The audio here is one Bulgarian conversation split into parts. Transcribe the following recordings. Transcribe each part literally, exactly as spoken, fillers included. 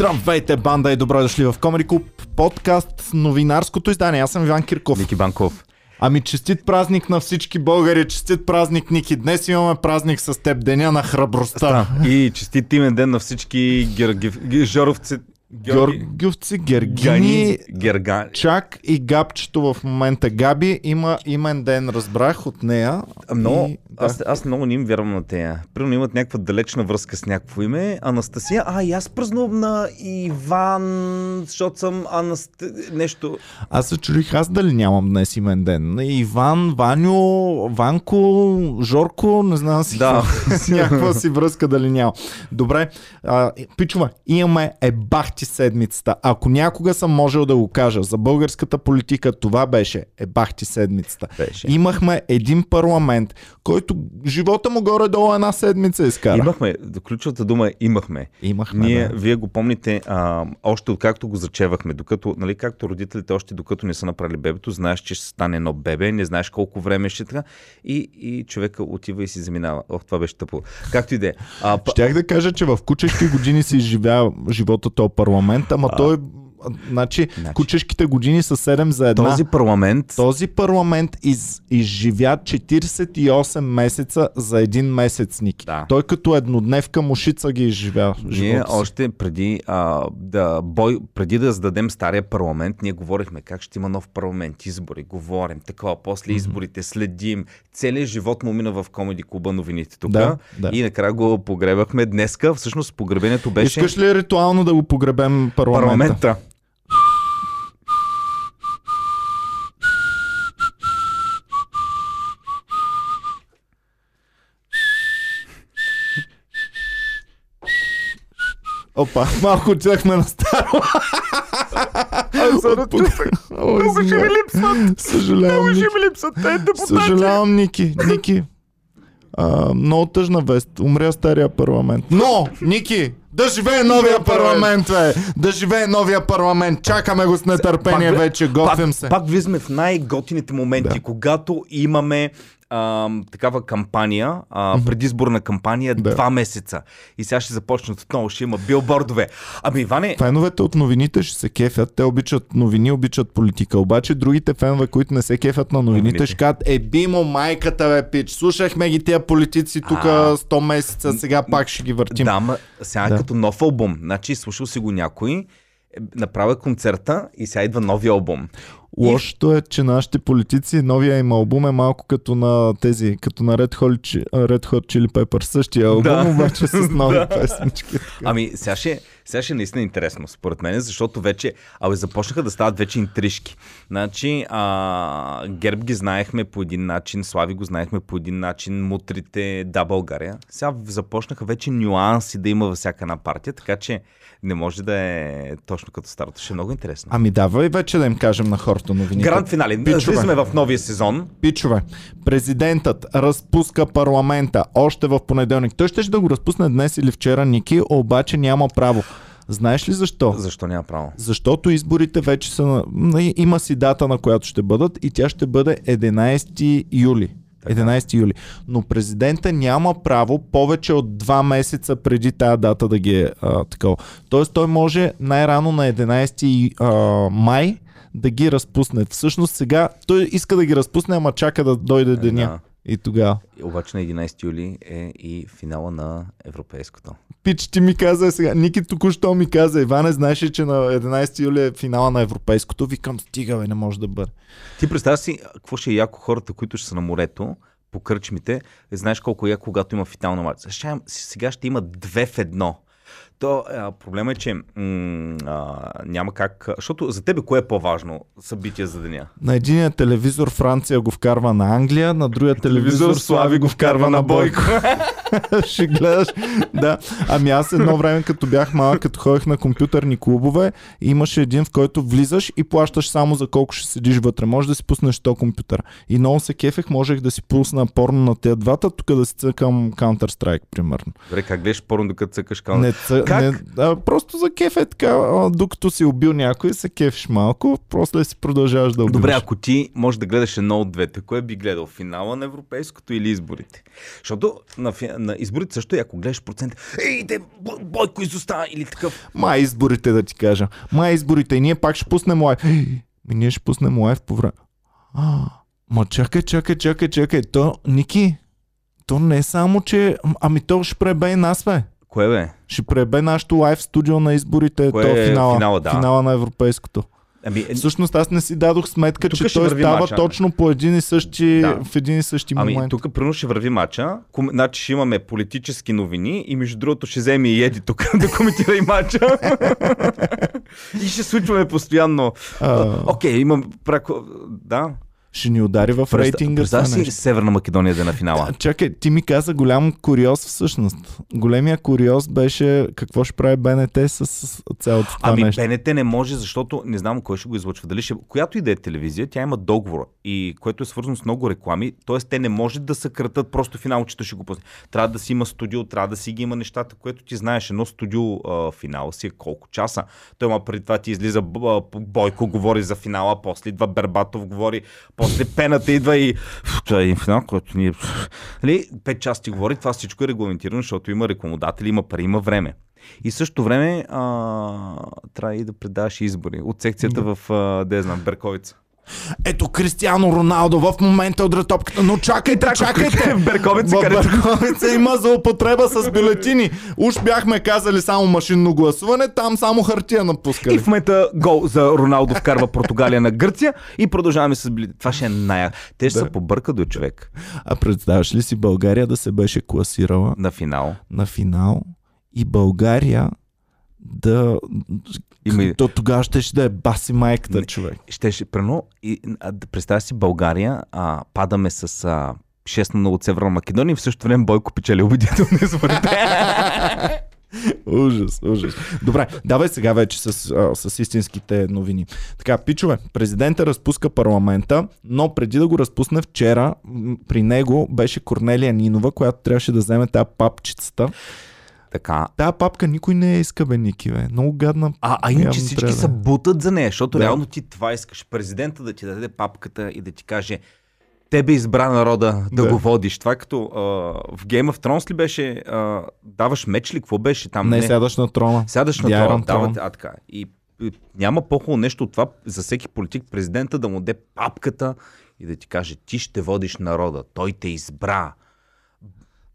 Здравейте, банда, и добро дошли в Комеди Клуб, подкаст с новинарското издание. Аз съм Иван Кирков. Ники Банков. Ами честит празник на всички българи, честит празник, Ники. Днес имаме празник с теб, деня на храбростта. И честит имен ден на всички георгиевци. Жоровци... Георгиевци, Гергини, Герга... Чак и Габчето в момента. Габи има имен ден, разбрах от нея. Но и... аз, да. аз много не им вярвам на тея. Примерно имат някаква далечна връзка с някакво име. Анастасия, а и аз празнувам на Иван, защото съм Анаст... нещо. Аз се чудих аз дали нямам днес имен ден. Иван, Ваню, Ванко, Жорко, не знам си да. С някаква си връзка дали няма. Добре, а, пичува, имаме ебахти седмицата. Ако някога съм можел да го кажа за българската политика, това беше ебахти седмицата. Беше. Имахме един парламент, който живота му горе-долу една седмица изкара. Имахме, ключовата дума е имахме. имахме Ние, да. Вие го помните а, още откакто го зачевахме, докато, нали, както родителите още докато не са направили бебето, знаеш, че ще стане едно бебе, не знаеш колко време ще така и, и човека отива и си заминава. Ох, това беше тъпо. Както и да е. Щях да кажа, че в кучешки години си изживява живота този парламент, ама а, той значи, значи кучешките години са седем за една. Този парламент, този парламент из, изживя четиридесет и осем месеца за един месец, Ники. Да. Той като еднодневка мушица ги изживя. Ние още преди, а, да, бой, преди да зададем стария парламент, ние говорихме как ще има нов парламент, избори, говорим, такова, после изборите, следим. Целият живот му мина в Комеди Клуба новините тук. Да, да. И накрая го погребахме днеска. Всъщност погребението беше... Искаш ли ритуално да го погребем парламента? парламента? Опа, малко отидахме на старо. Абсолютно. Много ще ми липсват. Съжалявам, Много ще ми липсват те депутати. Съжалявам, Ники. Ники. А, много тъжна вест. Умря стария парламент. Но, Ники, да живее новия парламент, бе! Да живее новия парламент! Чакаме го с нетърпение пак, вече, готвим се. Пак влизаме в най-готините моменти, да. Когато имаме а, такава кампания, а, предизборна кампания, да. Два месеца. И сега ще започнат отново, ще има билбордове. Ами, Иване... Феновете от новините ще се кефят, те обичат новини, обичат политика. Обаче другите фенове, които не се кефят на новините, новините. Ще кажат, е бимо майката, бе, пич! Слушахме ги тия политици тук сто месеца, сега пак ще ги въртим. Да, ма, сега да. Като нов албум. Значи, слушал си го някой, направя концерта и сега идва нови албум. Лошото е, че нашите политици, новия им албум е малко като на тези, като на Red Hot, Red Hot Chili Peppers. Същия албум, да. Обаче с нови песнички. Ами сега ще, сега ще е наистина интересно, според мен, защото вече абе, започнаха да стават вече интрижки. Значи, а, ГЕРБ ги знаехме по един начин, Слави го знаехме по един начин, мутрите, да, България. Сега започнаха вече нюанси да има във всяка една партия, така че не може да е точно като старото. Ще е много интересно. Ами давай вече да им кажем на хората. Гранд финали. Влизаме в новия сезон. Пичове, президентът разпуска парламента още в понеделник. Той ще да го разпусне днес или вчера, Ники, обаче няма право. Знаеш ли защо? Защо няма право? Защото изборите вече са... Има си дата, на която ще бъдат и тя ще бъде единадесети юли. единадесети юли. Но президента няма право повече от два месеца преди тая дата да ги е такова. Тоест той може най-рано на единадесети май да ги разпусне. Всъщност сега той иска да ги разпусне, ама чака да дойде деня. Да. И тогава. Обаче на единадесети юли е и финала на Европейското. Пич, ти ми каза сега. Ники току-що ми каза. Иване, знаеше, че на единадесети юли е финала на Европейското. Викам, стига, бе, не може да бъде. Ти представя си, какво ще е яко хората, които ще са на морето, по кръчмите. Знаеш колко е яко, когато има финална матча. Сега ще има две в едно. То а, проблема е, че м- а, няма как... Защото за тебе кое е по-важно събитие за деня? На единия телевизор Франция го вкарва на Англия, на другия телевизор Слави го вкарва на Бойко. Ще гледаш. Да. Ами аз едно време, като бях малък, като ходих на компютърни клубове, имаше един, в който влизаш и плащаш само за колко ще седиш вътре. Може да си пуснеш сто компютъра. И много се кефех, можех да си пусна порно на тези двата, тук да си цъкам Counter-Strike, примерно. Добре, как гледаш порно, докато цъкаш Counter-Strike? Не, а, просто за кеф е така, а, докато си убил някой, се кефиш малко, просто си продължаваш да убиваш. Добре, ако ти можеш да гледаш едно от двете, кое би гледал? Финала на Европейското или изборите? Защото на, на изборите също, ако гледаш процент, ей, те, Бойко изостава или такъв. Май изборите, да ти кажа. Май изборите, и ние пак ще пуснем лайв. И ние ще пуснем лайв по време. Ма чакай, чакай, чакай, чакай. То, Ники, то не е само, че... Ами то ще пребе и нас, бе. Кое бе? Ще пребе нашото лайв студио на изборите. Кое то е финала, финала, да. Финала на Европейското. Ами, всъщност аз не си дадох сметка, тук че той става матча, точно по един и същи, да, в един и същи момент. Ами тук прено ще върви матча, ком... значи ще имаме политически новини и между другото ще вземе и Еди тук да коментира и матча. И ще случваме постоянно. Окей, okay, имам прако... Да. Ще ни удари в рейтинга. Преста си Северна Македония да е на финала. Чакай, ти ми каза голям куриоз всъщност. Големия куриоз беше какво ще прави БНТ с, с цялото това ами, нещо. Ами БНТ не може, защото не знам кой ще го излъчва. Дали ще... Която и да е телевизия, тя има договор, и което е свързано с много реклами, т.е. те не може да съкратат просто финалчето ще го пусне. Трябва да си има студио, трябва да си ги има нещата, което ти знаеш. Едно студио а, финала си е колко часа. Той има преди това ти излиза Бойко говори за финала, после идва Бербатов говори. После пената идва и това е финал, който ни е... Пет части говори, това всичко е регламентирано, защото има рекламодатели, има пари, има време. И също време а... трябва и да предаваш избори от секцията в Дезна, Берковица. Ето Кристиано Роналдо в момента удря топката, но чакайте, чакайте! В Берковица, в Берковица има злоупотреба с бюлетини. Уж бяхме казали само машинно гласуване, там само хартия напускали. И в момента гол за Роналдо вкарва Португалия на Гърция и продължаваме с бюлетини. Това ще е най... Те ще да. се побърка до човек. А представяш ли си България да се беше класирала на финал? На финал и България да... Има... То тогава ще, ще да е баси майката, човек. Ще ще прено. И, а, да представя си България, а, падаме с а, шест на нула от Северна Македония и в същото време Бойко печели убедително изборите. Ужас, ужас. Добре, давай сега вече с, а, с истинските новини. Така, пичове, президента разпуска парламента, но преди да го разпусне вчера, при него беше Корнелия Нинова, която трябваше да вземе тая папчицата. Така. Тая папка никой не е иска, бе, Ники, бе. Много гадна. А, а иначе всички трябва. Са бутат за нея, защото да. Реално ти това искаш. Президента да ти даде папката и да ти каже тебе избра народа да, да го водиш. Това като а, в Game of Thrones ли беше, а, даваш меч ли, какво беше там? Не, не. Сядаш на трона. Сядаш на трона, дават, а така. И, и няма по-хубаво нещо от това за всеки политик, президента да му даде папката и да ти каже ти ще водиш народа, той те избра.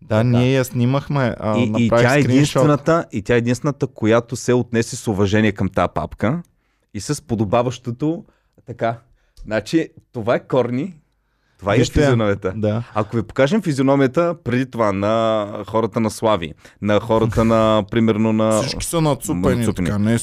Да, да, ние я снимахме. А, и, и, тя е единствената, и тя е единствената, която се отнесе с уважение към тази папка и с подобаващото така. Значи, това е Корни, това е вижте, физиономията. Да. Ако ви покажем физиономията преди това на хората на Слави, на хората на, примерно, на... Всички са нацупени.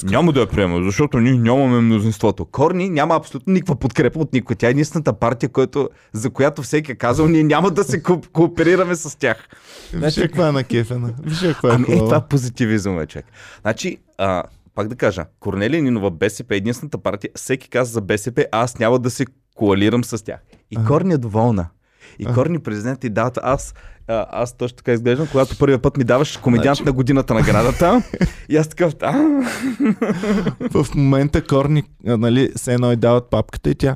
Няма да я приема, защото ние нямаме мнозинството. Корни няма абсолютно никаква подкрепа от никой. Тя е единствената партия, който, за която всеки е казал, ние няма да се ко- кооперираме с тях. Виж каква е на кефена. Виж каква е. Ами е, това е позитивизъм, е, човек. Значи, а, пак да кажа, Корнелия Нинова, БСП е единствената партия, всеки каза за БСП, аз няма да се коалирам с тях. И а. Корни е доволна. И а. Корни президент и дата. Аз, а, аз точно така изглеждам, когато първия път ми даваш комедиант значи... на годината на градата. И аз такъв... А. В момента Корни, нали, се едно и дават папката и тя...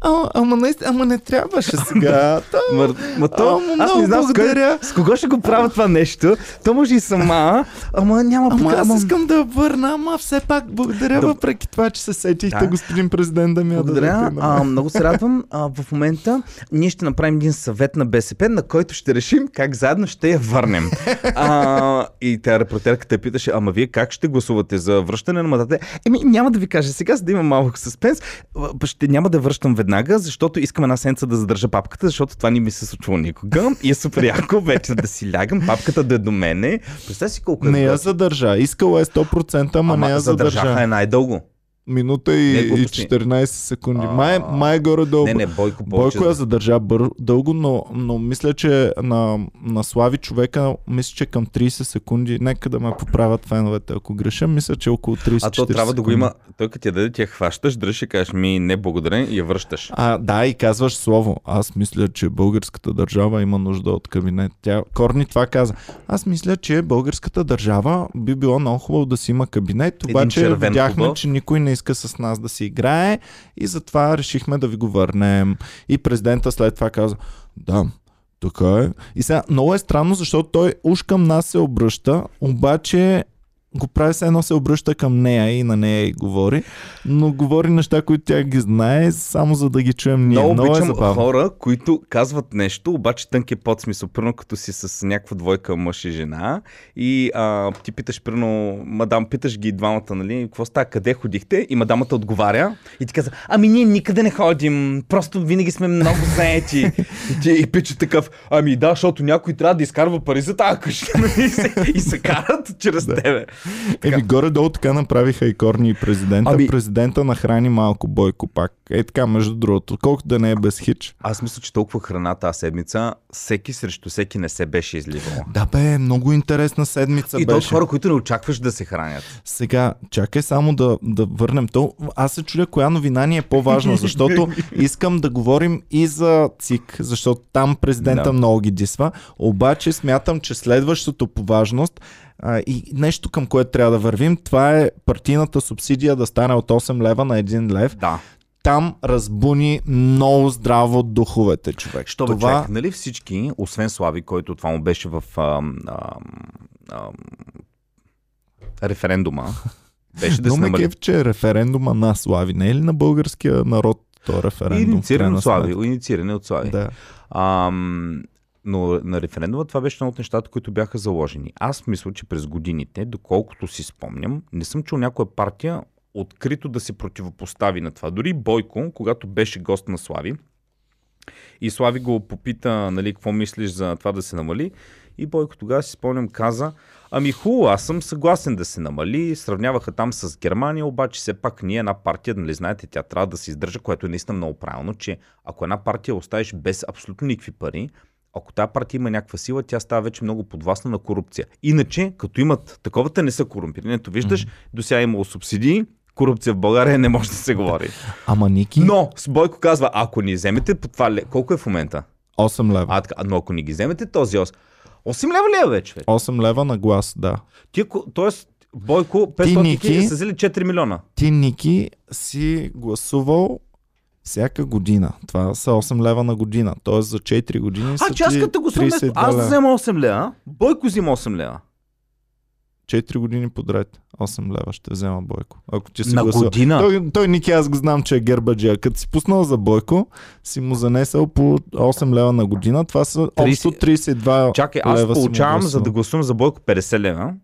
А, ама, не, ама не трябваше сега. Ма, ма то, а, аз не знам с, кой, с кого ще го правя това нещо. То може и сама, ама няма пък. Аз искам да върна, ама все пак благодаря въпреки това, че се сетихте, да. Господин президент, да ми я благодаря. А, много се радвам. А, в момента ние ще направим един съвет на БСП, на който ще решим как заедно ще я върнем. А, и тя репортерката питаше, ама вие как ще гласувате за връщане на мандата? Еми, няма да ви кажа сега, за да има малко съспенс. Ще няма да връщам веднага. Защото искам една сенца да задържа папката, защото това не ми се случва никога. И е супер яко вече да си лягам, папката да е до мене. Представи си колко е... Не я задържа, искала е сто процента, ама, ама не я задържа. Задържаха е най-дълго. Минута и, не, и четиринайсет секунди. А... Май, май горе-долу. Не, не, Бойко, Бойко я задържа бър... дълго, но, но мисля, че на, на Слави човека, мисля, че към трийсет секунди, нека да ме поправят феновете, ако греша, мисля, че около трийсет. А то трябва секунди. Да го има, той като я даде, ти я хващаш, дръж и кажеш ми не благодарен и я връщаш. А, да, и казваш слово. Аз мисля, че българската държава има нужда от кабинет. Тя Корни това каза. Аз мисля, че българската държава би било много хубаво да си има кабинет, обаче видяхме, хубав. Че никой не иска с нас да си играе и затова решихме да ви го върнем. И президента след това каза, да, Така е. И сега много е странно, защото той уж към нас се обръща, обаче го прави се едно се обръща към нея и на нея и говори, но говори неща, които тя ги знае, само за да ги чуем ние. Много, много обичам е хора, които казват нещо, обаче тънки е под смисъл. Прено като си с някаква двойка мъж и жена и а, ти питаш, прено, мадам, питаш ги двамата, нали, какво става, къде ходихте? И мадамата отговаря и ти казва, ами ние никъде не ходим, просто винаги сме много заети. И ти и пича такъв, ами да, защото някой трябва да изкарва пари за тази къща и се, и се карат чрез тебе. Еми горе-долу така направиха и Корни и президента. Аби... Президента нахрани малко Бойко пак. Е така, между другото. Колкото да не е без хич. Аз мисля, че толкова храна тази седмица, всеки срещу всеки не се беше изливал. Да бе, много интересна седмица и беше. И до хора, които не очакваш да се хранят. Сега, чакай само да, да върнем то. Аз се чудя коя новина ни е по-важна, защото искам да говорим и за ЦИК, защото там президента да. много ги дисва. Обаче смятам, че следващото по важност А, и нещо към което трябва да вървим, това е партийната субсидия да стане от осем лева на един лев. Да. Там разбуни много здраво духовете, човек. Що бе, това... човек, нали всички, освен Слави, който това му беше в ам, ам, ам, референдума, беше да се намали. Но ме кеф, че е референдума на Слави, не е ли на българския народ този референдум? Иницииран от Слави, иницииран от Слави. Да. Ам... Но на референдума това беше едно от нещата, които бяха заложени. Аз мисля, че през годините, доколкото си спомням, не съм чул някоя партия открито да се противопостави на това. Дори Бойко, когато беше гост на Слави, и Слави го попита, нали, какво мислиш за това да се намали, и Бойко тогава си спомням каза, ами хубаво, аз съм съгласен да се намали, сравняваха там с Германия, обаче все пак ние една партия, нали знаете, тя трябва да се издържа, което е наистина много правилно, че ако една партия оставиш без абсолютно никакви пари, ако тази партия има някаква сила, тя става вече много подвластна на корупция. Иначе, като имат такова, те не са корумпирани. Ето виждаш, mm-hmm. до сега имало субсидии, корупция в България не може да се говори. Ама Ники... Но с Бойко казва, ако ни вземете по това... Колко е в момента? осем лева. А, но ако ни ги вземете този осем... осем лева ли е вече? осем лева на глас, да. Ти, тоест, Бойко, петстотин са взели четири милиона. Ти, Ники, си гласувал... Всяка година. Това са осем лева на година. Тоест за четири години а, са ти тридесет и два лева. Аз взема осем лева. Бойко взима осем лева. четири години подред. осем лева ще взема Бойко. Ако ти си на гласува. Година? Той, той Ники, аз го знам, че е гербаджия. Като си пуснал за Бойко, си му занесъл по осем лева на година. Това са тридесет... общо тридесет и два. Чакай, лева. Чакай, аз получавам, за да гласувам за Бойко петдесет лева.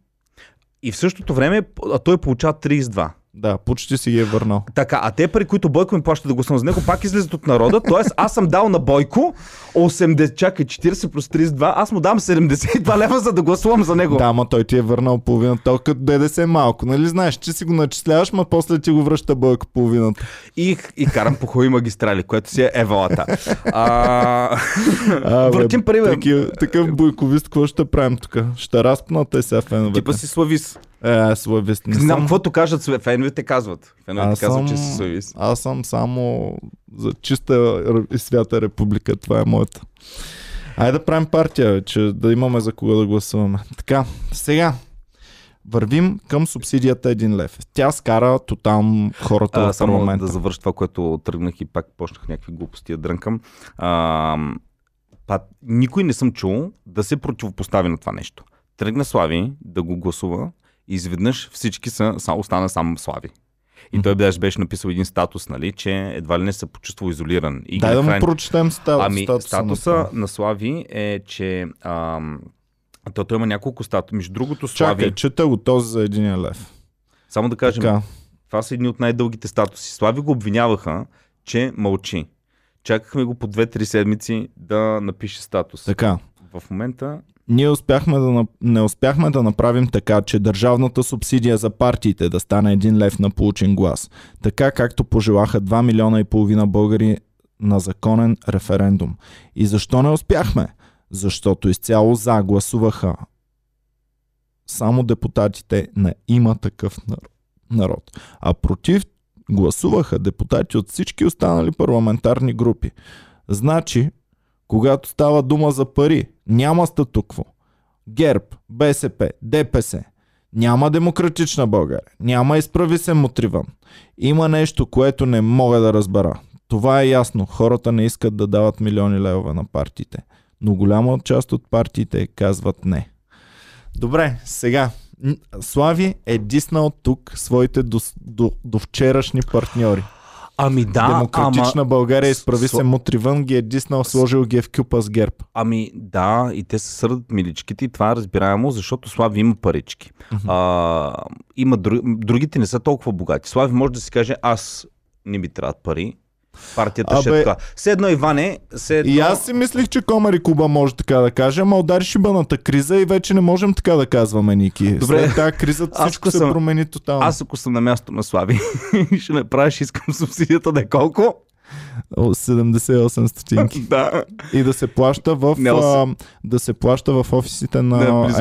И в същото време а той получава тридесет и два. Да, почти си ги е върнал. Така, а те пари, които Бойко ми плаща да гласувам за него, пак излизат от народа. Тоест, аз съм дал на Бойко осемдесет, чакай, четиридесет плюс тридесет и два, аз му дам седемдесет и два лева, за да гласувам за него. Да, ма той ти е върнал половината, като ДДС малко. Нали знаеш, че си го начисляваш, ма после ти го връща Бойко половината. И, и карам по хубави магистрали, което си е евалата. А... а, Въртим пари, бе. Такъв, такъв бойковист, какво ще правим тук? Ще разпнат е сега феновете. Типа си славис. Е, славист не знам. Каквото кажат, феновете казват. Феновете казват, че си славист. Аз съм само за чиста и свята република. Това е моята. Айде да правим партия, че да имаме за кога да гласуваме. Така, сега. Вървим към субсидията един лев. Тя скара тотално хората а, в парламента. Само да завърши това, което тръгнах и пак почнах някакви глупости да дрънкам. А, па, никой не съм чул да се противопостави на това нещо. Тръгна Слави да го гласува, изведнъж всички са, са остана само Слави. И той даже беше написал един статус, нали, че едва ли не се почувствал изолиран. И дай да му храни... прочетем статус. Ами, статуса, статуса на, на Слави е, че ам, то, той има няколко статуса. Между другото, Слави... Чакай, чета го този за един лев. Само да кажем, така. Това са едни от най-дългите статуси. Слави го обвиняваха, че мълчи. Чакахме го по две-три седмици да напише статус. Така. В момента... Ние успяхме да, не успяхме да направим така, че държавната субсидия за партиите да стане един лев на получен глас, така както пожелаха два милиона и половина българи на законен референдум. И защо не успяхме? Защото изцяло за гласуваха само депутатите на Има такъв народ, а против гласуваха депутати от всички останали парламентарни групи. Значи, когато става дума за пари, няма статукво. ГЕРБ, БСП, ДПС, няма Демократична България, няма Изправи се Мутриван. Има нещо, което не мога да разбера. Това е ясно. Хората не искат да дават милиони левове на партиите. но голяма част от партиите казват не. Добре, сега. Слави е диснал тук своите до, до, до вчерашни партньори. Ами да, Демократична ама... България изправи се мутри вън, ги е диснал, сложил ги е в кюпа с ГЕРБ. Ами да, и те се сърдат миличките и това е разбираемо, защото Слави има парички. Uh-huh. А, има друг... Другите не са толкова богати. Слави може да си каже, аз не ми трябват пари. Партията ще така. Все едно, Иване, все едно... И аз си мислих, че Комари Куба може така да каже, ама удари шибаната криза и вече не можем така да казваме, Ники. Добре. След тази криза всичко се съм... промени тотално. Аз ако съм на място на Слави, ще ме правиш, искам субсидията да е колко? седемдесет и осем стотинки. Да. И да се плаща в а, да се плаща в офисите на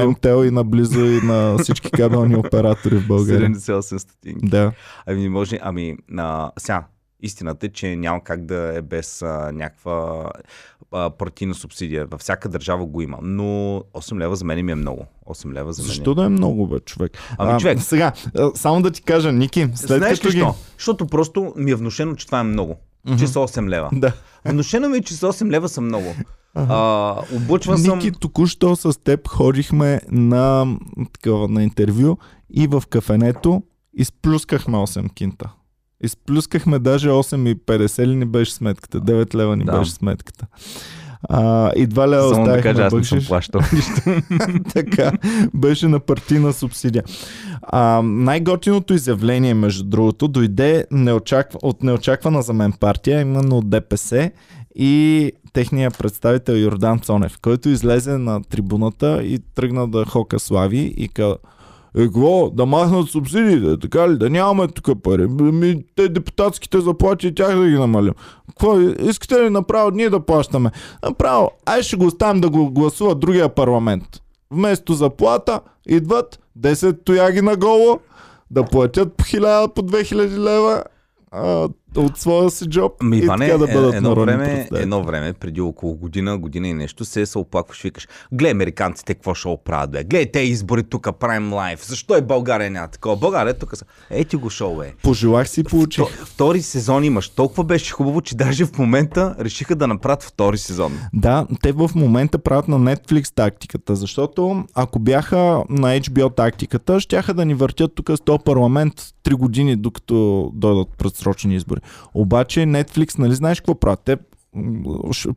М Т Л и на близо и на всички кабелни оператори в България. седемдесет и осем стотинки. Да. Ами може, ами на сега. Истината е, че няма как да е без а, някаква а, партийна субсидия. Във всяка държава го има. Но осем лева за мен ми е много. осем лева за мен. Защо да е много, бе, човек? Ами, а, човек. Сега, само да ти кажа, Ники, след знаеш като ли ги... Защото просто ми е внушено, че това е много. Mm-hmm. Че са осем лева. Да. Внушено ми е, че са осем лева са много. А, обучва Ники, съм... Ники, току-що с теб ходихме на, такова, на интервю и в кафенето изплюскахме осем кинта. Изплюскахме даже осем и петдесет ли ни беше сметката, девет лева ни да. Беше сметката. А, и два лева само оставихме. Само да кажа, аз не съм плащал нищо. Така, беше на партийна субсидия. А, най-готиното изявление, между другото, дойде неочаква, от неочаквана за мен партия, именно от Д П С и техния представител Йордан Цонев, който излезе на трибуната и тръгна да хока Слави и каза: е, какво? Да махнат субсидиите, така ли? Да нямаме тук пари. Ми, те депутатските заплати и тях да ги намалим. Какво? Искате ли направо ние да плащаме? Направо, ай ще го оставим да го гласува другия парламент. Вместо заплата идват десет тояги наголо, да платят по хиляда, по две хиляди лева а, от своя си джоб. Ми, и Иване, така да бъдат едно време, едно време, преди около година, година и нещо, се се оплакваш и викаш: гледай американците какво ще оправят, бе. Гледай те избори тук, Prime Life. Защо е България няма такова? България тук са. Ей ти го шоу, бе. Пожелах си получих. Вто, втори сезон имаш. Толкова беше хубаво, че даже в момента решиха да направят втори сезон. Да, те в момента правят на Netflix тактиката, защото ако бяха на Х Б О тактиката, щяха да ни въртят тук сто парламент три години, докато дойдат предсрочни избори. Обаче Netflix, нали знаеш какво правят? Те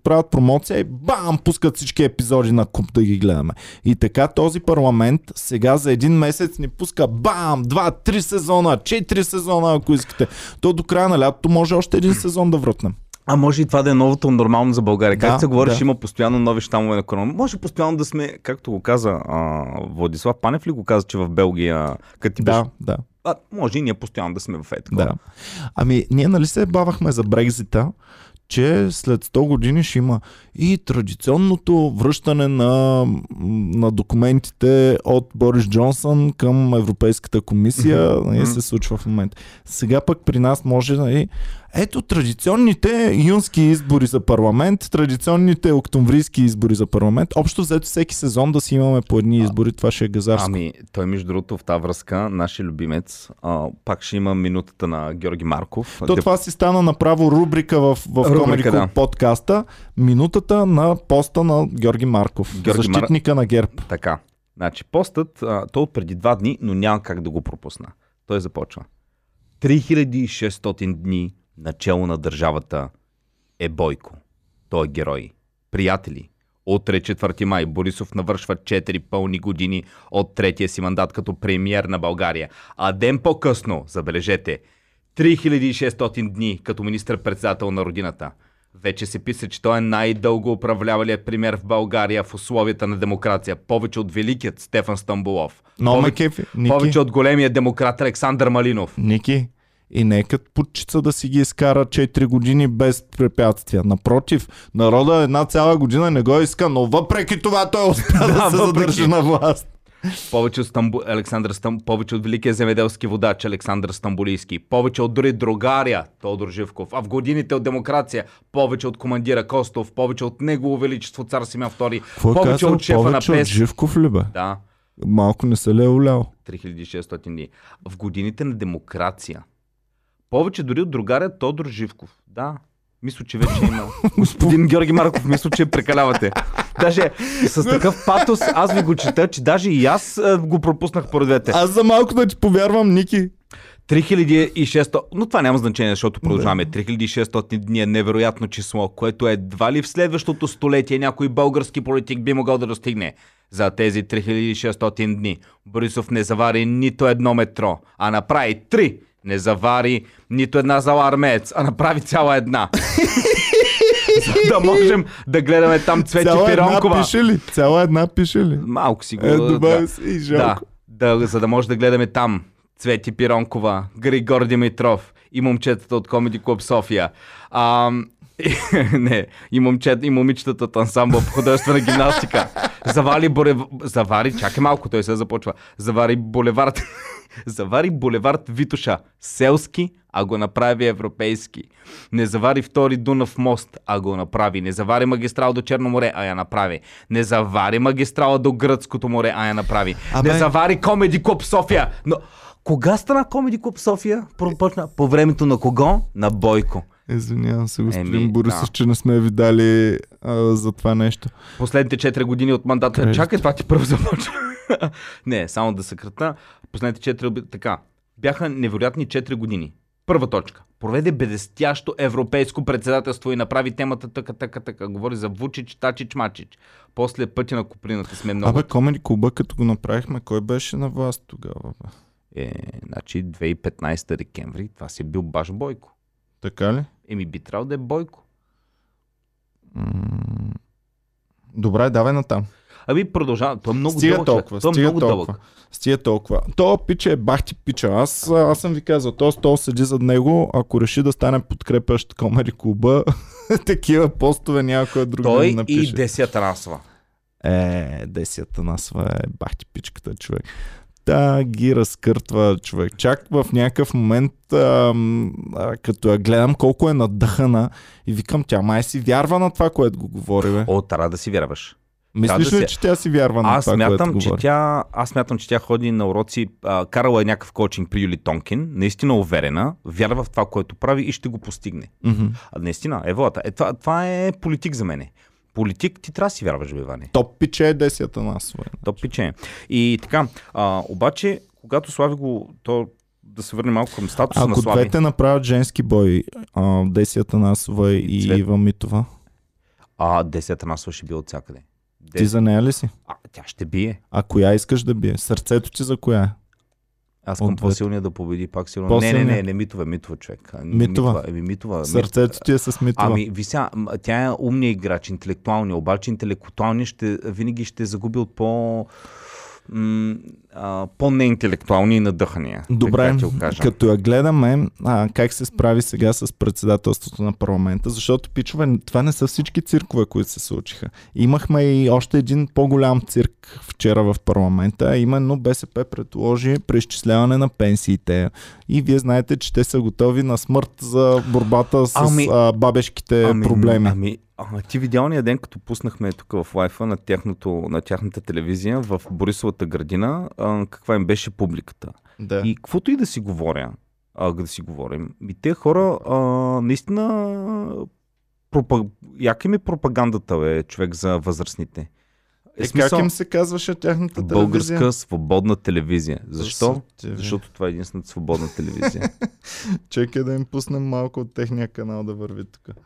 правят промоция и бам, пускат всички епизоди на куп да ги гледаме. И така този парламент сега за един месец ни пуска бам, два, три сезона, четири сезона, ако искате. То до края на лятото може още един сезон да вратнем. А може и това да е новото нормално за България. Да, както се говориш, да. Има постоянно нови щамове на корона. Може постоянно да сме, както го каза а, Владислав Панев ли го каза, че в Белгия като да, беше... да. А, може и ние постоянно да сме в етко. Да. Ами ние нали се бавахме за Брекзита, че след сто години ще има и традиционното връщане на, на документите от Борис Джонсън към Европейската комисия mm-hmm. и се случва в момента. Сега пък при нас може да и ето традиционните юнски избори за парламент, традиционните октомврийски избори за парламент. Общо взето всеки сезон да си имаме по едни избори, това ще е газарско. Ами, той между другото в тази връзка, нашия любимец, а, пак ще има минутата на Георги Марков. То Деп... това си стана направо рубрика в, в Комеди Клуб да. Подкаста. Минутата на поста на Георги Марков, Георги защитника Мар... на ГЕРБ. Така, значи постът, а, той от преди два дни, но няма как да го пропусна. Той започва. три хиляди и шестстотин дни начало на държавата е Бойко. Той е герой. Приятели, утре четвърти май Борисов навършва четири пълни години от третия си мандат като премиер на България. А ден по-късно, забележете, три хиляди и шестстотин дни като министър-председател на родината. Вече се писа, че той е най-дълго управлявалият премиер в България в условията на демокрация. Повече от великият Стефан Стамболов. Но, повече, Ники, повече от големия демократ Александър Малинов. Ники... И не е като путчица да си ги изкара четири години без препятствия. Напротив, народа една цяла година не го иска, но въпреки това той успя да се задържи на власт. Повече от, Стамбу... Александър Стам... повече от великия земеделски водач Александър Стамболийски, повече от дори другаря Тодор Живков, а в годините от демокрация повече от командира Костов, повече от негово величество цар Симеон втори, Кво повече казал? От шефа повече на ПЕС. Повече от Живков ли бе? Да. Малко не се ли е улял? три хиляди и шестстотин дни. В годините на демокрация повече дори от другаря Тодор Живков. Да, мисля, че вече е имал. Господин Георги Марков, мисля, че прекалявате. Даже с такъв патос аз ви го чета, че даже и аз го пропуснах по двете. Аз за малко да ти повярвам, Ники. три хиляди и шестстотин, но това няма значение, защото продължаваме. три хиляди и шестстотин дни е невероятно число, което едва ли в следващото столетие някой български политик би могъл да достигне. За тези три хиляди и шестстотин дни Борисов не завари нито едно метро, а направи три. Не завари нито една зала Армеец, а направи цяла една. Да можем да гледаме там Цвети Пиронкова. Цяла една пише ли? Малко си го... Е, добави си и жалко. Да, да, за да може да гледаме там Цвети Пиронкова, Григор Димитров и момчетата от Комеди Клуб София. А, и, не, и, момчет, и момичетата от ансамбъл по художествена гимнастика. Завали болев... Завари, чакай малко, той се започва. Завари булевард... Завари булевард Витоша селски, а го направи европейски. Не завари втори Дунав мост, а го направи. Не завари магистрала до Черно море, а я направи. Не завари магистрала до Гръцкото море, а я направи. А, не бе... завари Комеди Клуб София. Но кога стана Комеди Клуб София? Пропочна по времето на кого? На Бойко. Извинявам се, господин Еми, Борисов, да. Че не сме ви дали а, за това нещо. Последните четири години от мандата. Крежите. Чакай, това ти първо започва. Не, само да съкратна. Последните четири... Така, бяха невероятни четири години. Първа точка. Проведе бедестящо европейско председателство и направи темата така, така, така. Говори за Вучич, Тачич, Мачич. После пътя на Куприната сме много... Абе, Комеди клуба, като го направихме, кой беше на власт тогава? Е, значи две хиляди и петнадесета декември, това си е бил баш Бойко. Така ли? Еми би трябвало да е Бойко. М- Добре, давай натам. Ами продължава. Той е много стига дълъг. Толкова, той е много толкова, дълъг. Стига толкова. То пича е бахти пича. Аз, аз съм ви казал, то стол седи зад него, ако реши да стане подкрепящ Комеди клуба, такива постове някоя друга той да напише. Той и Деси Радева. Е, Деси Радева е бахти пичката човек. Да, ги разкъртва човек. Чак в някакъв момент, а, а, като я гледам колко е надъхана и викам, тя май си вярва на това, което го говори. Бе. О, трябва да си вярваш. Мислиш ли, да си... че тя си вярва на аз това, смятам, което че говори? Тя, аз смятам, че тя ходи на уроци, а, карала е някакъв коучинг при Юли Тонкин, наистина уверена, вярва в това, което прави и ще го постигне. Mm-hmm. А, наистина, еволата. Е, това, това е политик за мене. Политик, ти трябва да си вярваш, Иване. Топ пиче е десията на своя. Топ пиче. И така, а, обаче, когато Слави го, то да се върне малко към статуса ако на Слави. Ако двете направят женски бой, а, десията на своя и Цвет... Ива Митова. А, десията на своя ще бие от всякъде. Дес... Ти за нея ли си? А, тя ще бие. А коя искаш да бие? Сърцето ти за коя е? Аз съм по-силния да победи пак силно. По-силния? Не, не, не, не Митова, Митова човек. Митова. Митова, еми, Митова сърцето Митова. Ти е с Митова. Ами, вися, тя е умния играч, интелектуалния, обаче интелектуалния ще, винаги ще загуби от по... М, а, по-неинтелектуални и надъхания. Добре, като я гледаме а, как се справи сега с председателството на парламента, защото пичове, това не са всички циркове, които се случиха. Имахме и още един по-голям цирк вчера в парламента, а именно БСП предложи преизчисляване на пенсиите. И вие знаете, че те са готови на смърт за борбата с ами, а, бабешките ами, проблеми. Ами, А, ти видял ния ден, като пуснахме тук в лайфа на, на тяхната телевизия в Борисовата градина, а, каква им беше публиката. Да. И каквото и да си говоря, а, да си говорим, и те хора а, наистина пропаг... яка им е пропагандата, бе, човек за възрастните. Е, е, смисъл, как им се казваше тяхната телевизия? Българска свободна телевизия. Защо? Защото това е единствената свободна телевизия. Чекай да им пуснем малко от техния канал да върви тук.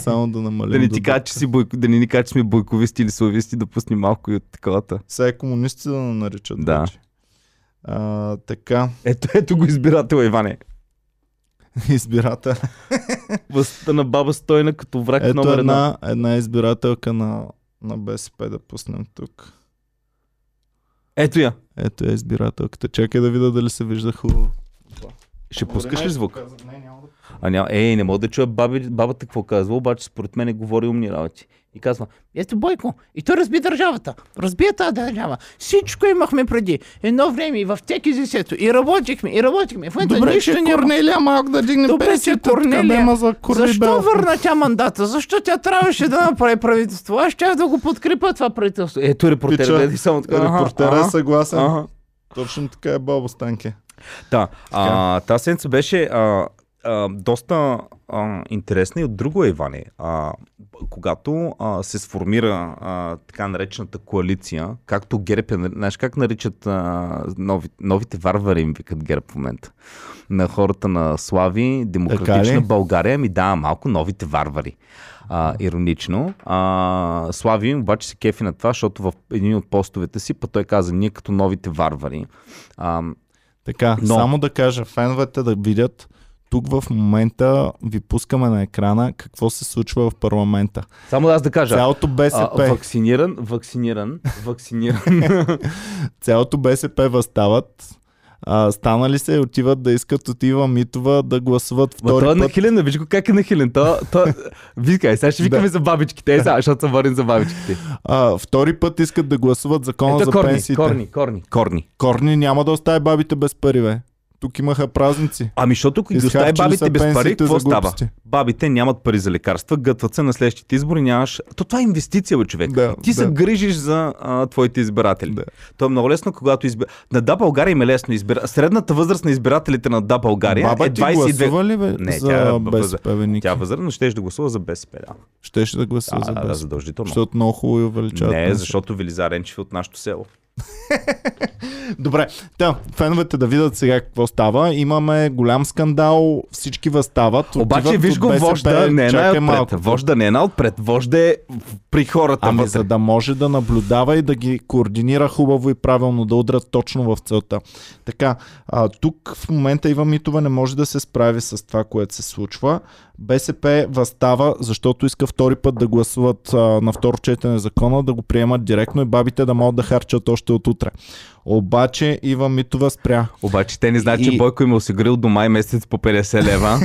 Само да намалим. Да не ти кажа, че си бойко... да не ни кажа, че сме бойковисти или слависти, да пуснем малко и от таковата. Сега е комунисти да наричат. Да. А, така. Ето, ето го избирател, Иване. Избирател. Възстата на баба Стойна като враг ето номер една. Ето една избирателка на... на БСП да пуснем тук. Ето я. Ето я избирателката. Чакай да видя дали се вижда хубаво. Ще добре, пускаш ли звук? Не, няма да... А, няма... Ей, не мога да чуя баби... бабата какво казва, обаче според мен говори умни работи. И казва, ето Бойко, и той разби държавата. Разбия тази държава. Всичко имахме преди. Едно време и в теки зесето. И работихме, и работихме. В добре, че няма... Корнелия малко да дигне добре, пенсията. Добре, че Корнелия. За защо върна тя мандата? Защо тя трябваше да направи правителство? Аз щях да го подкрепя това правителство. Ето репортера. Репортера е съгласен. Ага. Точно така е баба Станке. Да, а, тази седмица беше... А, а, доста а, интересна и от друго е, Иване. А, когато а, се сформира а, така наречената коалиция, както ГЕРБ, знаеш как наричат а, нови, новите варвари им викат ГЕРБ в момента? На хората на Слави, Демократична България, ми дава малко новите варвари. А, иронично. А, Слави обаче се кефи на това, защото в един от постовете си, па той каза, ние като новите варвари. А, така, но... само да кажа, феновете да видят, тук в момента ви пускаме на екрана какво се случва в парламента. Само да аз да кажа. Цялото БСП... А, вакциниран, вакциниран, вакциниран. Цялото БСП възстават. А, станали се и отиват да искат от Ива Митова да гласуват втори път. Това е нахилен, виж го как е нахилен. То, то... Викай, сега ще викаме за бабичките, е, сега, защото се върнем за бабичките. А, втори път искат да гласуват закона Ето, за корни, пенсиите. Корни, корни, корни. Корни няма да остави бабите без пари, бе. Тук имаха празници. Ами защото ако ги остави бабите без пари, какво става? Бабите нямат пари за лекарства, гътват се на следващите избори, нямаш... То това е инвестиция, бе, човек. Да, Ти да. се грижиш за а, твоите избиратели. Да. То е много лесно, когато избира... На Да, България им е лесно избира... Средната възраст на избирателите на Да, България Баба е двайсет и две... Баба ти гласува ли, бе? Не, за тя, БСП, Ники? Тя възраст, но щеше да гласува за БСП, да. Щеше да гласува а, за БСП. Да, задължително. Защото много хубаво и увеличават. Не, защото Велизар Енчев е от нашото село. Добре, та, феновете да видят сега какво става. Имаме голям скандал, всички възстават. Обаче виж го, вожда не е най-отпред. Вожда не е най-отпред, вожда е при хората. Ами вътре. За да може да наблюдава и да ги координира хубаво и правилно, да удрят точно в целта. Така, а, тук в момента Ива Митова не може да се справи с това, което се случва. БСП възстава, защото иска втори път да гласуват а, на второ четене закона, да го приемат директно и бабите да могат да харчат още от утре. Обаче Ива Митова спря. Обаче те не знаят, и... че Бойко им е осигурил до май месец по петдесет лева.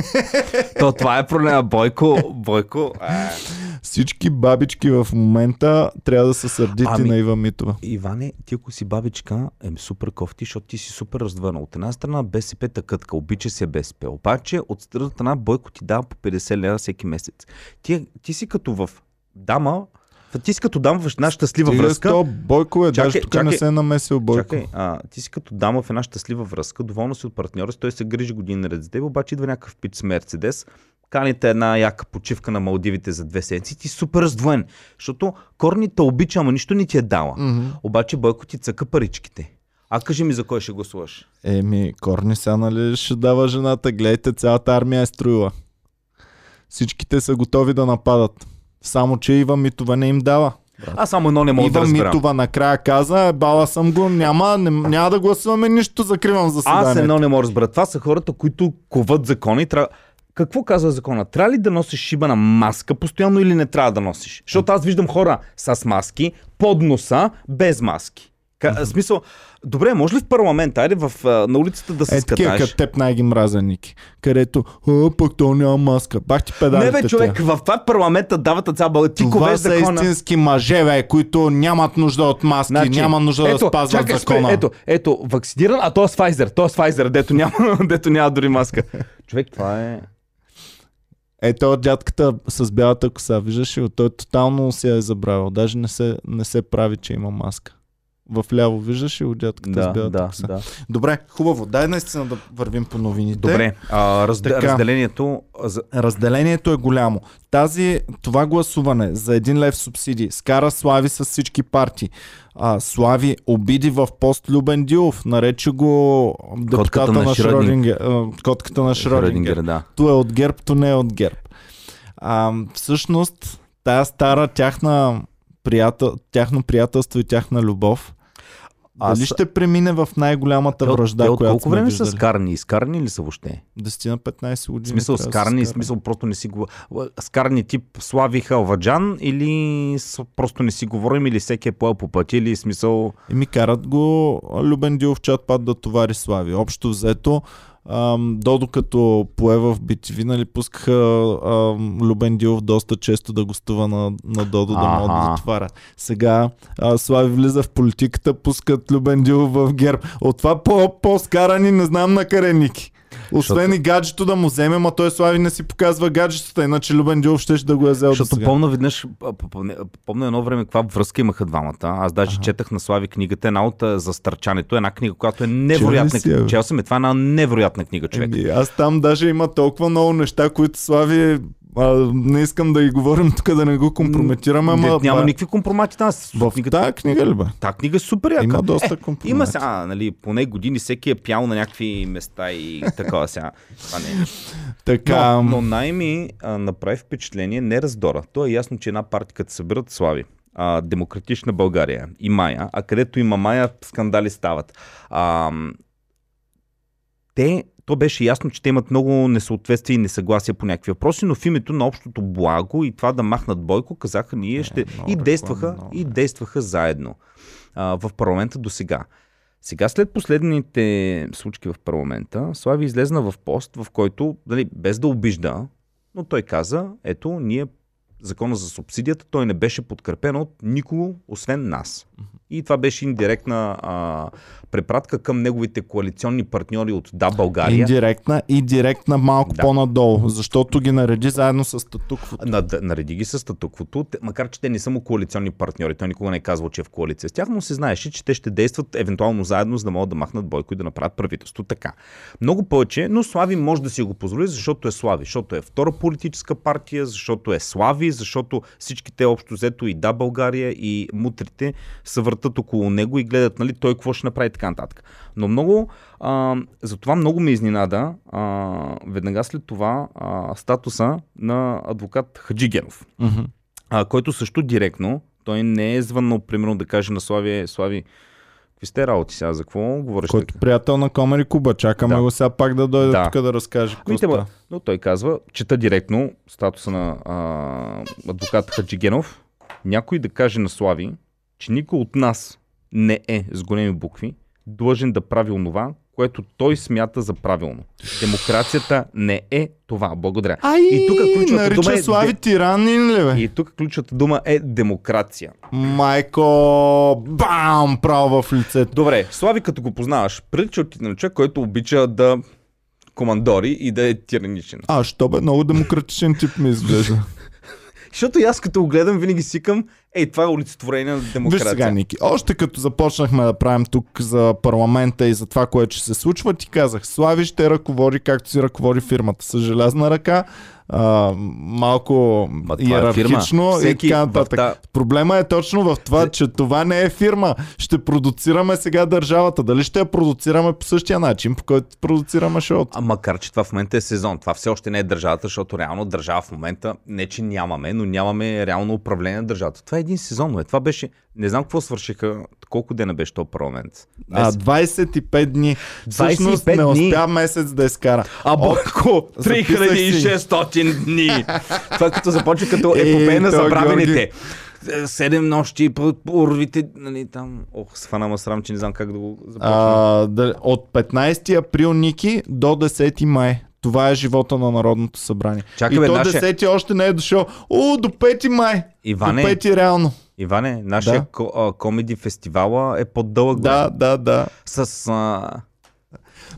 То това е проблема. Бойко, Бойко... Всички бабички в момента трябва да са сърдити ами, на Ива Митова. Иване, ти ако си бабичка, е супер кофти, защото ти си супер раздвъна. От една страна БСП такътка, обича се БСП. Обаче от страна Бойко ти дава по петдесет лева всеки месец. Ти, ти си като в дама... Ти си като дама в една щастлива връзка. Сто, Бойко е, чакай, даже тук чакай, не се е намесил Бойко. Чакай, а, ти си като дама в една щастлива връзка, доволна си от партньора си, той се грижи години наред за теб, обаче идва някакъв пич с Мерцедес, каните една яка почивка на Малдивите за две седмици, ти си супер раздвоен, защото корните обича, ама нищо не ти е дала. Mm-hmm. Обаче Бойко ти цъка паричките. А кажи ми за кой ще гласуваш? Еми, корни сега, нали ще дава жената, гледайте, цялата армия е строила. Всичките са готови да нападат. Само, че Ива Митова не им дава. А само едно не мога Ива да разбера. Ива Митова накрая каза, бала съм го, няма, не, няма да гласуваме нищо, закривам заседанието. Аз едно не мога да разбера. Това са хората, които коват закони. Трябва... Какво казва закона? Трябва ли да носиш шибана маска постоянно или не трябва да носиш? Защото аз виждам хора с маски, под носа, без маски. Ка... Смисъл, добре, може ли в парламент, айде в, на улицата да се скаташ? Е, такива като теб най-ги мразя, Ники. Където, а, пък то няма маска. Бах ти педалите. Не бе, човек, тя. В това парламента дават цял българ. Това са закона. Истински мъже, бе, които нямат нужда от маски, значи, няма нужда ето, да спазват чакай, закона. Ето, ето, вакциниран, а то е с Pfizer. То е с Pfizer, дето няма, дето няма дори маска. Човек, това е... Ето дядката с бялата коса, виждаш ли, той тотално си я е забравил. Даже не се, не се прави, че има маска. В ляво виждаш и от дядката да, с бялата коса. Да, да. Добре, хубаво. Дай наистина да вървим по новините. Добре, а, разд... така, разделението... разделението е голямо. Тази, това гласуване за един лев субсидии скара Слави с всички партии. А, Слави обиди в пост Любен Дилов. Нарече го депутата на Шрёдингер. Котката на Шрёдингер. Да. Ту е от ГЕРБ, то не е от ГЕРБ. А, всъщност, тая стара тяхна приятел, тяхно приятелство и тяхна любов. Аз... Дали ще премине в най-голямата вражда, която сме виждали? Колко време са скарни? Скарни ли са въобще? десет на петнайсет години. В смисъл скарни, в смисъл просто не си го... Скарни тип Слави Халваджан или просто не си говорим, или всеки е поел по пъти, или смисъл... И ми карат го Любен Дилов чатпад да товари Слави. Общо взето, Додо като пое в би ти ви, нали, пускаха ам, Любен Дилов доста често да гостува на, на Додо, А-а-а. да могат да отварят. Сега а, Слави влиза в политиката, пускат Любен Дилов в ГЕРБ. От това по-скарани не знам на кареники. Освен и гаджето да му вземе, ма той Слави не си показва гаджетата, иначе Любен Дилов ще да го е взел. Защото помня веднъж, помня едно време каква връзка имаха двамата. Аз даже ага. четах на Слави книгата, една от за стърчането, една книга, която е невероятна книга. Чел съм е, това е една невероятна книга, човек. Еми, аз там даже има толкова много неща, които Слави... А, не искам да ги говорим тук, да не го компрометираме. Ама, няма ба... никакви компромати там. В тази книга ли бе? Та книга е супер яка. Има доста е, компромати. Има сега, нали, поне години всеки е пял на някакви места и такова сега. Това не е. Така... Но, но най-ми а, направи впечатление не раздора. То е ясно, че една партия като събират Слави. А, Демократична България и Майя. А където има Майя, скандали стават. А, те... То беше ясно, че те имат много несъответствие и несъгласия по някакви въпроси, но в името на общото благо и това да махнат Бойко, казаха ние ще... Е, и, действаха, реклама, много, и действаха заедно а, в парламента до сега. Сега след последните случки в парламента, Слави излезна в пост, в който, дали, без да обижда, но той каза, ето, ние закона за субсидията, той не беше подкрепен от никого, освен нас. И това беше индиректна а, препратка към неговите коалиционни партньори от Да, България. Индиректна и директна малко да. по-надолу, защото ги нареди заедно с статуквото. На, да, нареди ги с статуквото, макар че те не са му коалиционни партньори. Той никога не е казвал, че е в коалиция с тях, но се знаеше, че те ще действат евентуално заедно, за да могат да махнат Бойко и да направят правителство. Така. Много повече, но Слави може да си го позволи, защото е Слави, защото е втора политическа партия, защото е Слави, защото всичките общо взето и Да, България и мутрите са около него и гледат, нали, той какво ще направи така нататък. Но много а, затова много ме изненада а, веднага след това а, статуса на адвокат Хаджигенов, mm-hmm. а, който също директно, той не е звъннал, примерно да каже на Слави, Слави, какви сте работи сега, за какво говориш? Който така? Приятел на Комеди Клуба, чакаме да. го сега пак да дойде да. тук да разкаже. Коста. Но той казва, чета директно статуса на а, адвокат Хаджигенов, някой да каже на Слави, че никой от нас не е, с големи букви, длъжен да прави онова, което той смята за правилно. Демокрацията не е това. Благодаря. Ай, и тук нарича дума е... Слави тиранин ли, бе? И тук ключовата дума е демокрация. Майко, бам, право в лицето. Добре, Слави, като го познаваш, прилича ти на човек, който обича да командори и да е тираничен. А, що бе, много демократичен тип ми изглежда. Защото аз като го гледам, винаги сикам, ей, това е олицетворение на демокрация. Виж сега, Ники, още като започнахме да правим тук за парламента и за това, което ще се случва, ти казах, Слави ще ръководи, както си ръководи фирмата. С желязна ръка, а, малко иерархично е и така нататък. Върта... Проблема е точно в това, че това не е фирма. Ще продуцираме сега държавата. Дали ще я продуцираме по същия начин, по който продуцираме шоуто? А макар, че това в момента е сезон. Това все още не е държавата, защото реално държава в момента не, че нямаме, но нямаме реално управление на държавата. Това е един сезон, бе. Това беше... Не знам какво свършиха, колко дена беше този парламент. А, двайсет и пет дни. Всъщност не успя месец да изкара. А Бойко, три хиляди и шестстотин дни. Това като започва като епопея на забравените. Седем нощи, порвите, нали, там... Ох, свана ма срам, че не знам как да го започна. От петнайсети април, Ники, до десети май. Това е живота на Народното събрание. Чакай, и бе, до наше... десети още не е дошъл. О, до пети май. Иване... До пети реално. Иване, нашия да. ко- а, комеди фестивала е по-дълъг. Да, да, да. С... А...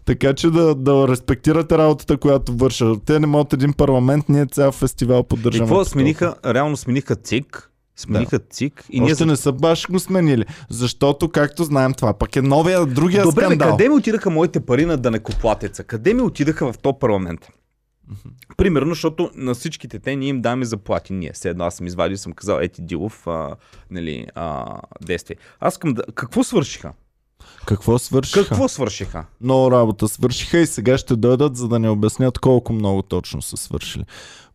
Така че да, да респектирате работата, която върша. Те не могат един парламент, ние цял фестивал поддържаме. И какво смениха? Реално смениха ЦИК. Смениха да. ЦИК. И още ние... не са баш го сменили. Защото, както знаем, това пък е новия, другия Добре, скандал. Добре, къде ми отидаха моите пари на данъкоплатеца? Къде ми отидаха в този парламент? Примерно, защото на всичките те ние им даваме заплати. Ние, все едно аз съм извадил, съм казал, ети Дилов, а, нали, а, действие. Аз към да... Какво свършиха? Какво свършиха? Какво свършиха? Много работа свършиха и сега ще дойдат, за да ни обяснят колко много точно са свършили.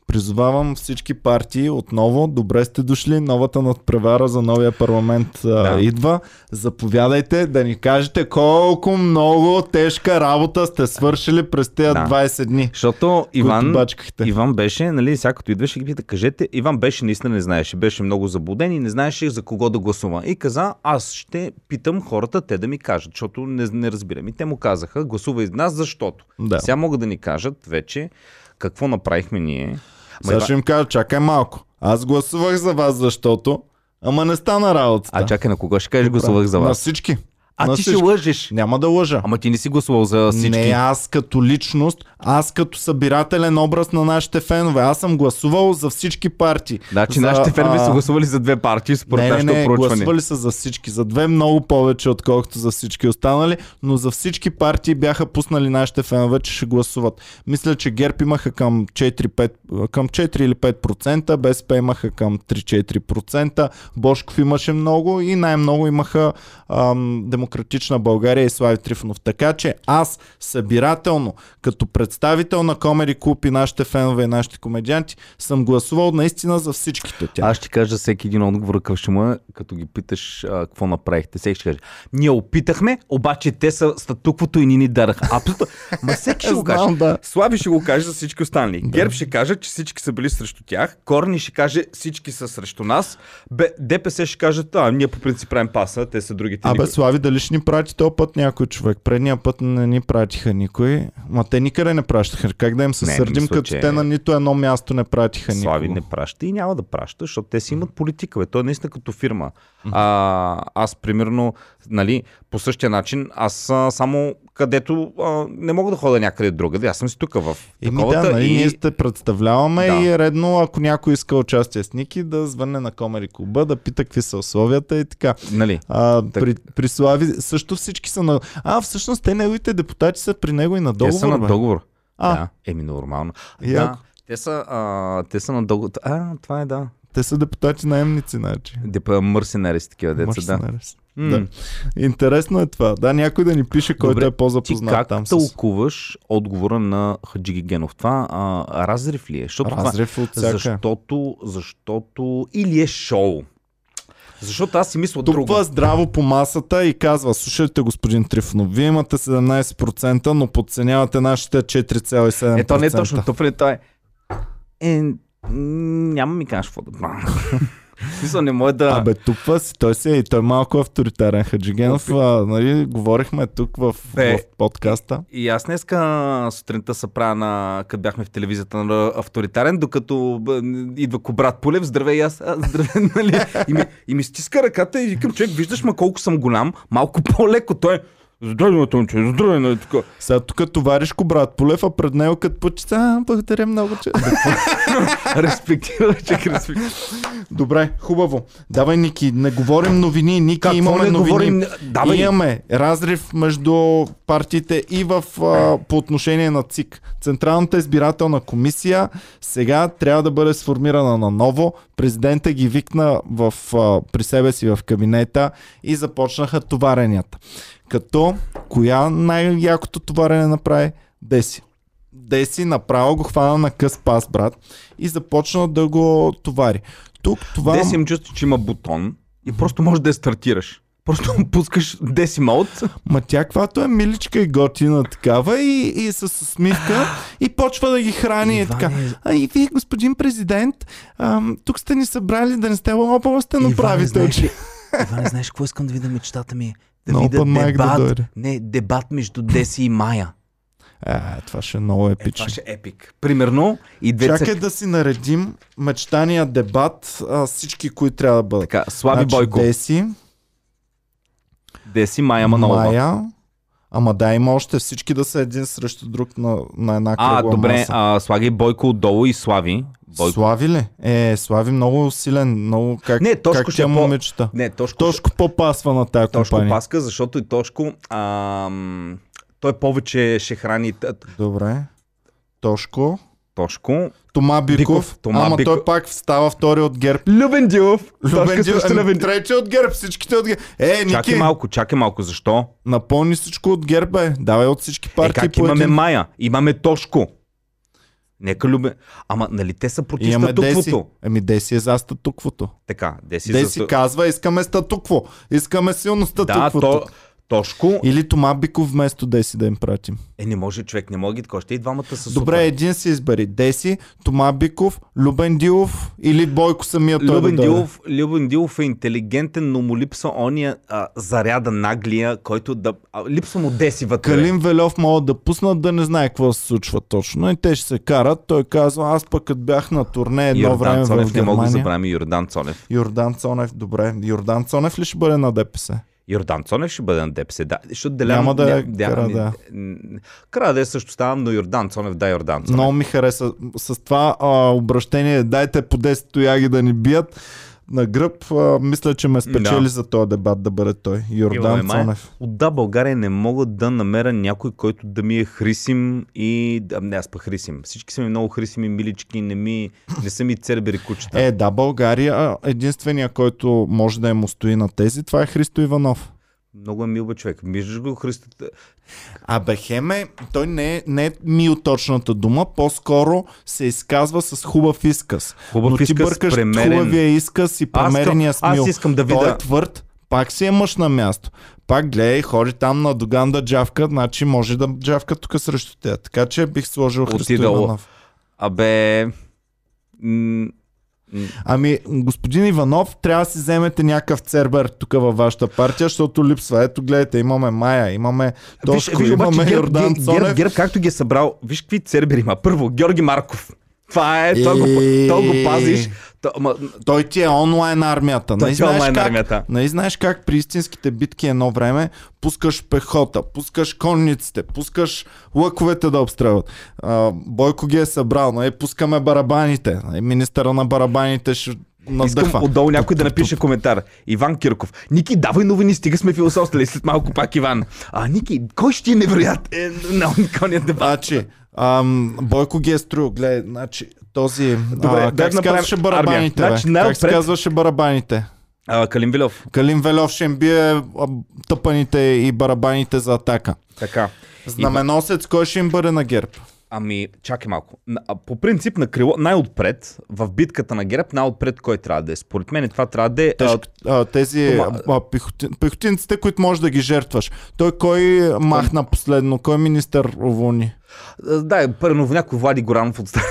Призовавам всички партии отново. Добре сте дошли. Новата надпревара за новия парламент да. а, идва. Заповядайте да ни кажете колко много тежка работа сте свършили през тези да. двайсет дни. Защото Иван, Иван беше, нали, сега като идваше, ги пита, кажете, Иван беше наистина не знаеше. Беше много заблуден и не знаеше за кого да гласува. И каза, аз ще питам хората, те да ми кажат, защото не, не разбирам. И те му казаха, гласувай за нас, защото. Да. Сега могат да ни кажат вече какво направихме ние. Сега ще им кажа, чакай малко. Аз гласувах за вас, защото, ама не стана работата. А чакай, на кого ще кажеш, гласувах за вас? На всички. А ти ще лъжиш. Няма да лъжа. Ама ти не си гласувал за всички. Не, аз като личност, аз като събирателен образ на нашите фенове. Аз съм гласувал за всички партии. Значи за, нашите фенове а... са гласували за две партии, според нашето проучване. Не, не, гласували са за всички. За две много повече, отколкото за всички останали, но за всички партии бяха пуснали нашите фенове, че ще гласуват. Мисля, че ГЕРБ имаха към четири, пет, към четири или пет процента, БСП имаха към три-четири процента, Божков имаше много и най-много имаха ам, Демократична България и Слави Трифонов. Така че аз събирателно, като представител на Комеди Клуб и нашите фенове и нашите комедианти, съм гласувал наистина за всичките тях. Аз ще кажа всеки един отговор към шума, като ги питаш а, какво направихте. Всеки ще каже, ние опитахме, обаче те са статуквото и ни ни дараха. Абсолютно. Ма всеки ще го каже. Да. Слави ще го каже за всички останали. Да. ГЕРБ ще каже, че всички са били срещу тях. Корни ще каже, всички са срещу нас. ДПС ще каже, а, ние по принцип правим паса, те са другите. Абе, Слави, дали ще ни прати този път някой човек? Предния път не ни пратиха никой. Ма те никъде не пращаха. Как да им се не, сърдим, мисля, като че... те на нито едно място не пратиха никой. Слави не праща и няма да праща, защото те си имат политика. Бе. Той е наистина като фирма. А, аз примерно, нали, по същия начин, аз а, само където а, не мога да ходя някъде другаде. Аз съм си тук в таковата. Да, нали, и ние сте представляваме да. И е редно, ако някой иска участие с Ники, да звънне на Комеди Клуба, да пита какви са условията и така. Нали, а, так... при, при Слави също всички са на... А, всъщност те неговите депутати са при него и на договор. Те са на договор. А. Да, еми нормално. И, да, ако... те, са, а, те са на договор. А, това е да. Те са депутати наемници, значи. Мърсенарист, такива деца, да. Mm. Да. Интересно е това. Да, някой да ни пише, който добре, е по-запознат как там. Как тълкуваш отговора на Хаджигенов? Това а, разрив ли е? Защото разрив това, от всяка. Защото, защото или е шоу. Защото аз си мисля друго. Тупва здраво по масата и казва, слушайте, господин Трифонов, вие имате седемнайсет процента, но подценявате нашите четири цяло и седем процента. Ето не е точно тупли, това е... е... няма ми кажеш какво да правя. Мисля, не може да... Абе, тупа си, той си е и той е малко авторитарен Хаджигенов. А, нали, говорихме тук в, Бе, в подкаста. И, и аз днеска сутринта се правя на... Като бяхме в телевизията на авторитарен, докато идва Кобрат Полев, здравей и аз, а, здравей, нали? И ми, и ми стиска ръката и викам, човек, виждаш ма колко съм голям, малко по-леко, той е... Здравей, Тонче, здравей, нали така. Сега тук товариш Кобрат Полев, а пред него като почита, а, благодаря много, че... Респектира, че респектира. Добре, хубаво. Давай, Ники, не говорим новини. Ники, как, имаме новини. Говорим... Давай. Имаме разрив между партиите и в, а, по отношение на ЦИК. Централната избирателна комисия сега трябва да бъде сформирана наново. Президента ги викна в, а, при себе си в кабинета и започнаха товаренията. Като коя най-якото товарене направи? Деси. Деси направо го хвана на къс пас, брат, и започна да го товари. Тук това... Деси им чувства, че има бутон и просто можеш да я стартираш. Просто пускаш Деси Мод. Ма тя каквато е миличка и готина такава и, и с усмивка и почва да ги храни. Иване... и така. А и вие, господин президент, ам, тук сте ни събрали да не сте лопава, сте направите очи. Иване, знаеш какво искам да видя мечтата ми? Да видя дебат, да не, дебат между Деси и Майя. А, това ще е много епично. Е, това ще е епик. Примерно и деца... Чакай да си наредим мечтания дебат, а, всички, които трябва да бъдат. Така, Слави, значи, Бойко. Деси. Деси, Майя Манолова. Майя. Ама да, има още всички да са един срещу друг на, на една кръгла маса. А, добре, а, слагай Бойко отдолу и Слави. Бойко. Слави ли? Е, Слави много силен, много как, не, как тя му по... мечта. Не, Тошко, Тошко по-пасва на тая Тошко компания. Тошко паска, защото и Тошко... Ам... Той повече ще храни... Добре. Тошко. Тошко. Тома Биков. Биков. Тома Ама Биков. Той пак става втори от ГЕРБ. Любен Дилов. Любен Дилов. Трети от ГЕРБ. Всичките от ГЕРБ. Е, Ники. Чакай малко, чакай малко. Защо? Напълни всичко от ГЕРБ, бе. Давай от всички партии. Е, как имаме един... Майя? Имаме Тошко. Нека Любен. Ама нали те са против статуквото? Ами Деси е за статуквото. Така. Деси, Деси за... казва, искаме статукво. Искаме силно статуквото. Да, то... Тошко. Или Тома Биков вместо Деси да им пратим. Е, не може, човек, не мога ги така. Ще и двамата са. Добре, супер. Един си избери. Деси, Тома Биков, Любен Дилов или Бойко самия той. Любен, да Дилов, Любен Дилов е интелигентен, но му липсва ония а, заряда наглия, който да... А, липсва му Деси вътре. Калин Вельов могат да пуснат да не знае какво се случва точно. И те ще се карат. Той казва, аз пък като бях на турне едно Йордан време Цонев, в Германия. Не мога да забравим Йордан Цонев. Йордан Цонев, добре. Йордан Цонев ли ще бъде на ДПС? Йордан Цонев ще бъде на ДПС. Да, защото Делян, няма да е Караде. Караде също ставам, но Йордан Цонев, да, Йордан Цонев. Много ми хареса. С, с това а, обращение, дайте по десет тояги да ни бият на гръб, а, мисля, че ме спечели да. За този дебат да бъде той. Йордан Йо, Цонев. От Да, България не мога да намеря някой, който да ми е хрисим и... А, не, аз па хрисим. Всички са ми много хрисими, милички, не, ми... не са ми цербери кучета. Е, Да, България единствения, който може да им устои на тези, това е Христо Иванов. Много е мил бе човек. Виждаш го Христо... Абе, хеме, той не е, не е мил точната дума, по-скоро се изказва с хубав изказ. Хубав но ти изказ, бъркаш премерен... хубавия изказ и премерения смил. Аз искам да видя... Той е твърд, пак си е мъж на място. Пак гледай, ходи там на Доган да джавка, значи може да джавка тук срещу тея. Така че бих сложил Христо Отидало. Иванов. Абе... М- Ами, господин Иванов, трябва да си вземете някакъв цербер тук във вашата партия, защото липсва. Ето, гледайте, имаме Майя, имаме Тошко, имаме Йордан Цонев. Гер, гер, както ги е събрал, виж какви цербери има. Първо, Георги Марков. Това е, той го, го пазиш. То, ма... Той ти е онлайн армията. Не знаеш, как, не знаеш как при истинските битки едно време пускаш пехота, пускаш конниците, пускаш лъковете да обстрелят. А, Бойко ги е събрал, но е, пускаме барабаните. Е, министъра на барабаните ще надъхва. Искам отдолу някой да напише коментар. Иван Кирков. Ники, давай новини, стига сме философствали. След малко пак Иван. А, Ники, кой ще ти е невероятен? Значи, Бойко ги е строил. Гледай, значи, този... Добре, а, как се казваше барабаните? Значи, как се казваше барабаните? А, Калин Вельов. Калин Вельов ще им бие тъпаните и барабаните за атака. Така. Знаменосец, кой ще им бъде на ГЕРБ? Ами, чакай малко. По принцип на крило, най-отпред, в битката на ГЕРБ, най-отпред кой трябва да е? Според мен това трябва да е... Тежко, а, тези Тома... а, пехотин, пехотинците, които можеш да ги жертваш. Той кой махна последно? Кой министър уволни? Да, първо в някой Влади Горанов отстане.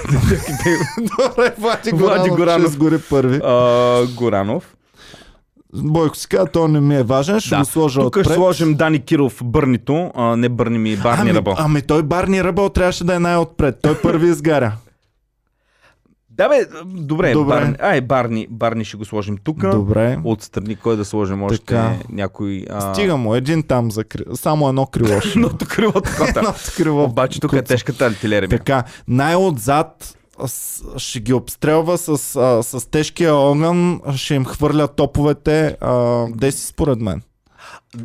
Добре, Влади Горанов, Горанов. Ще сгори първи. А, Горанов. Бойко си каза, той не ми е важен, ще да. Го сложа отпред. Тук ще сложим Дани Киров Бърнито, а, не Бърни ми Барни ами, Ръбъл. Ами той Барни Ръбъл трябваше да е най-отпред, той първи изгаря. Да бе, добре, добре. Барни, ай, Барни, Барни ще го сложим тук, отстрани кой да сложим още така. Някой... А... Стига му, един там, за кри... само едно крило ще. Едното крило такова, обаче тук е тежката артилерия. Така, най-отзад... ще ги обстрелва с, с, с тежкия огън, ще им хвърля топовете. А, Деси според мен.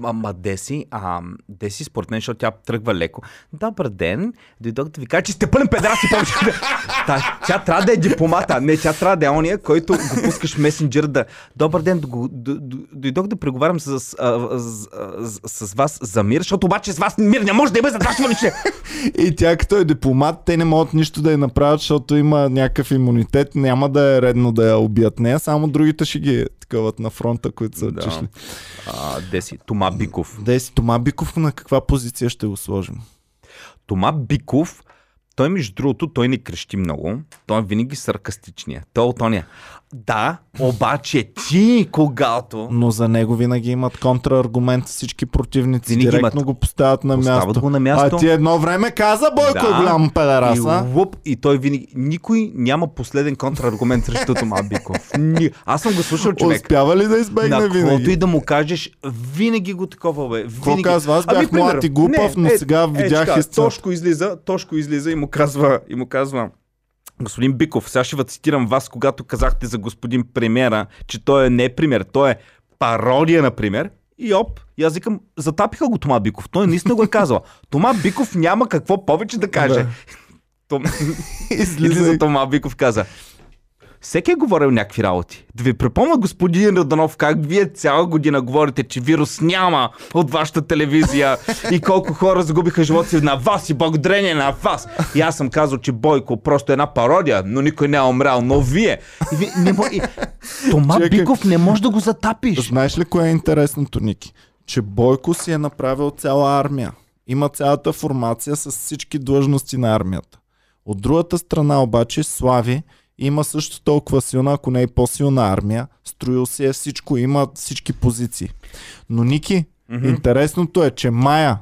Ама Деси, а, Деси според мен, защото тя тръгва леко. Добър ден, дойдох да ви кажа, че сте пълен педраси. Та, тя трябва да е дипломата, не, тя трябва да е ония, който го пускаш месенджер да... Добър ден, дойдох да преговарям с, с, с, с, с вас за мир, защото обаче с вас мир не може да има за това лично. И тя като е дипломат, те не могат нищо да я направят, защото има някакъв имунитет, няма да е редно да я убият нея, само другите ще ги такъват на фронта, които са отишли. Да. Деси, Тома Биков. Деси, Тома Биков на каква позиция ще го сложим? Тома Биков, той между другото, той не крещи много. Той е винаги саркастичния. Той е от ония. Да, обаче ти, когато... Но за него винаги имат контраргумент всички противници. Винаги директно имат... го поставят на място. на място. А ти едно време каза, Бойко, да, голям педарас. И, луп, и той винаги... Никой няма последен контраргумент срещу Тома Биков. Ни... Аз съм го слушал, човек. Успява ли да избегне винаги? На каквото и да му кажеш, винаги го такова, бе. Винаги... Какво казва? Аз бях ами, млад и глупав, не, но е, сега е, видях истина. Тошко излиза, Тошко излиза и му казва... И му казва господин Биков, сега ще ви цитирам вас, когато казахте за господин премиера, че той не е пример, той е пародия, например. И оп, и аз викам, затапиха го Тома Биков. Той наистина го е казал. Тома Биков няма какво повече да каже. Том... Излиза Тома Биков каза. Всеки е говорил някакви работи. Да ви припомня, господин Раданов, как вие цяла година говорите, че вирус няма от вашата телевизия и колко хора загубиха живота си на вас и благодарение на вас. И аз съм казал, че Бойко просто е една пародия, но никой не е умрял, но вие... И ви, не, и... Тома Чека, Биков не може да го затапиш. Знаеш ли кое е интересното, Ники? Че Бойко си е направил цяла армия. Има цялата формация с всички длъжности на армията. От другата страна обаче Слави има също толкова силна, ако не е по-силна армия. Строил си е всичко, има всички позиции. Но Ники, mm-hmm. интересното е, че Майя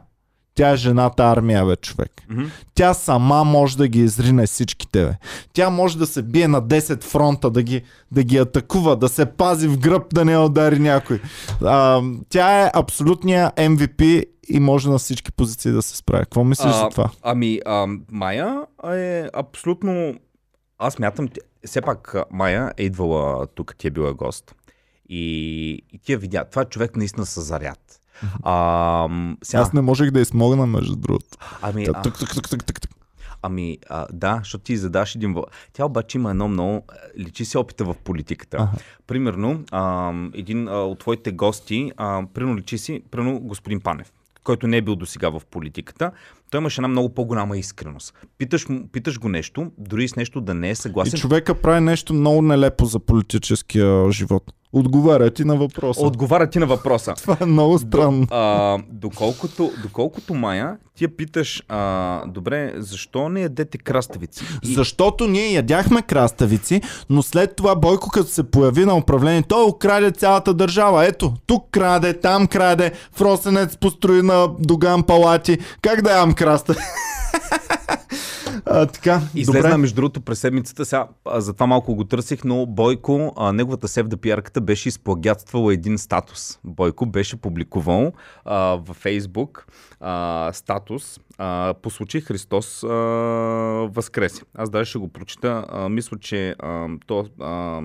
Тя е жената армия, бе, човек. Mm-hmm. Тя сама може да ги изрине всичките, бе. Тя може да се бие на десет фронта, да ги, да ги атакува, да се пази в гръб, да не удари някой. А, тя е абсолютния Ем Ви Пи и може на всички позиции да се справя. Какво мислиш а, за това? Ами, а, Майя е абсолютно... Аз мятам, все пак Майя е идвала тук, тя е била гост. И, и тя видя, това човек наистина са заряд. А, сега... Аз не можех да измогна, между другото. Ами, Та, тук, тук, тук, тук, тук. ами а, да, защото ти задаш един въпрос. Тя обаче има едно много... Личи се опита в политиката. Ага. Примерно, а, един а, от твоите гости, а, примерно личи си, примерно господин Панев, който не е бил досега в политиката, той имаше една много по-голяма искреност. Питаш, питаш го нещо, дори с нещо да не е съгласен. И човека прави нещо много нелепо за политическия живот. Отговаря ти на въпроса. Отговаря ти на въпроса. Това е много странно. А, доколкото, доколкото Майя, ти я питаш, а, добре, защо не ядете краставици? И... Защото ние ядяхме краставици, но след това Бойко, като се появи на управление, той украде цялата държава. Ето, тук краде, там краде, в Росенец построи на Доган палати. Как да ям краставици? А, така, излезна, добре. Между другото, през седмицата, сега за това малко го търсих, но Бойко, а, неговата Севда пиарката беше изплагятствала един статус. Бойко беше публикувал а, във Фейсбук а, статус а, по случай Христос а, възкреси. Аз даже ще го прочита. А, мисля, че а, то... А,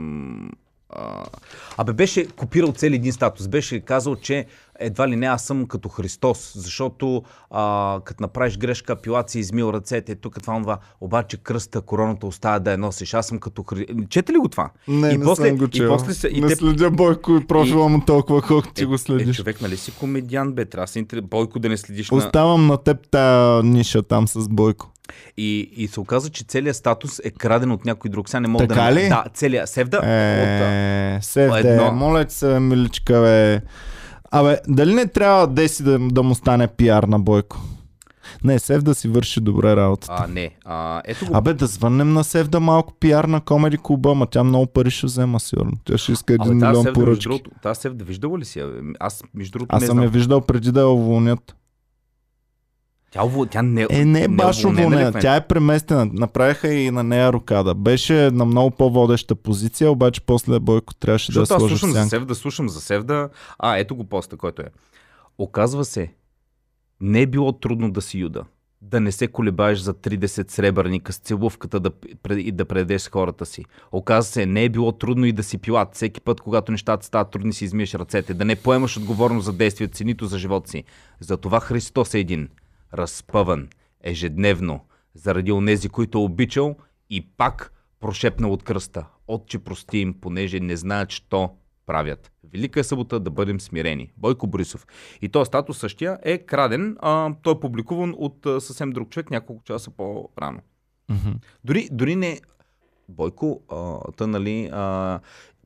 Абе беше копирал цели един статус, беше казал, че едва ли не аз съм като Христос, защото а, като направиш грешка, апелация, измил ръцете, тук това, това, обаче кръста, короната остава да я носиш, аз съм като Христос. Чете ли го това? Не, и не после, съм го чел. И после се, и не те... следя Бойко и профила му толкова, колко ти е, го следиш. Е, човек, нали си комедиан, бе, трябва си Бойко да не следиш. Оставам на, на теб тая ниша там с Бойко. И, и се оказа, че целият статус е краден от някой друг. Сега не мога така да... Така ли? Да, целият. Севда? Е, от, Севда, едно... моля ти се, миличка, бе. Абе, дали не трябва Деси да, да му стане пиар на Бойко? Не, Севда си върши добре работата. А, не. А, ето го... Абе, да звъннем на Севда малко пиар на Комеди Клуба, ма тя много пари ще взема, сигурно. Тя ще иска един милион Севда, поръчки. Между... Та Севда виждала ли си? Аз, между другото, не знам. Аз съм я виждал преди да я уволнят. Тя, тя не, е, не е баш уволнена, тя е преместена. Направиха и на нея рокада. Беше на много по-водеща позиция, обаче после Бойко трябваше да я сложи в сянка. Защото аз слушам за Севда, слушам за Севда. А, ето го поста, който е. Оказва се, не е било трудно да си юда. Да не се колебаеш за тридесет сребърника с целувката да, и да предадеш хората си. Оказва се, не е било трудно и да си пилат. Всеки път, когато нещата стават трудни, си измиеш ръцете. Да не поемаш отговорност за действията си, нито за живота си. Затова Христос е един. Разпъван, ежедневно, заради онези, които обичал и пак прошепнал от кръста. Отче прости им, понеже не знаят, що правят. Велика е събота да бъдем смирени. Бойко Борисов. И този статус същия е краден, а, той е публикуван от а, съвсем друг човек няколко часа по-рано. Mm-hmm. Дори, дори не... Бойко, а, тъ, нали... А...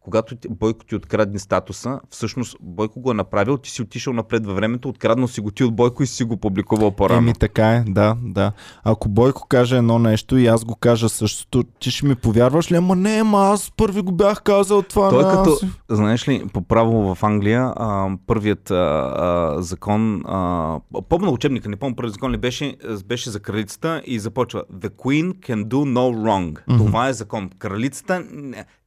Когато Бойко ти открадне статуса, всъщност Бойко го е направил, ти си отишъл напред във времето, откраднал си го ти от Бойко и си го публикувал по-рано. Еми така е, да, да. Ако Бойко каже едно нещо и аз го кажа същото, ти ще ми повярваш ли? Ама не, ама аз първи го бях казал това. Той като, знаеш ли, по право в Англия, а, първият а, а, закон, а, помня учебника, не помня първият закон ли беше, беше за кралицата и започва The Queen can do no wrong. Mm-hmm. Това е закон. Кралицата...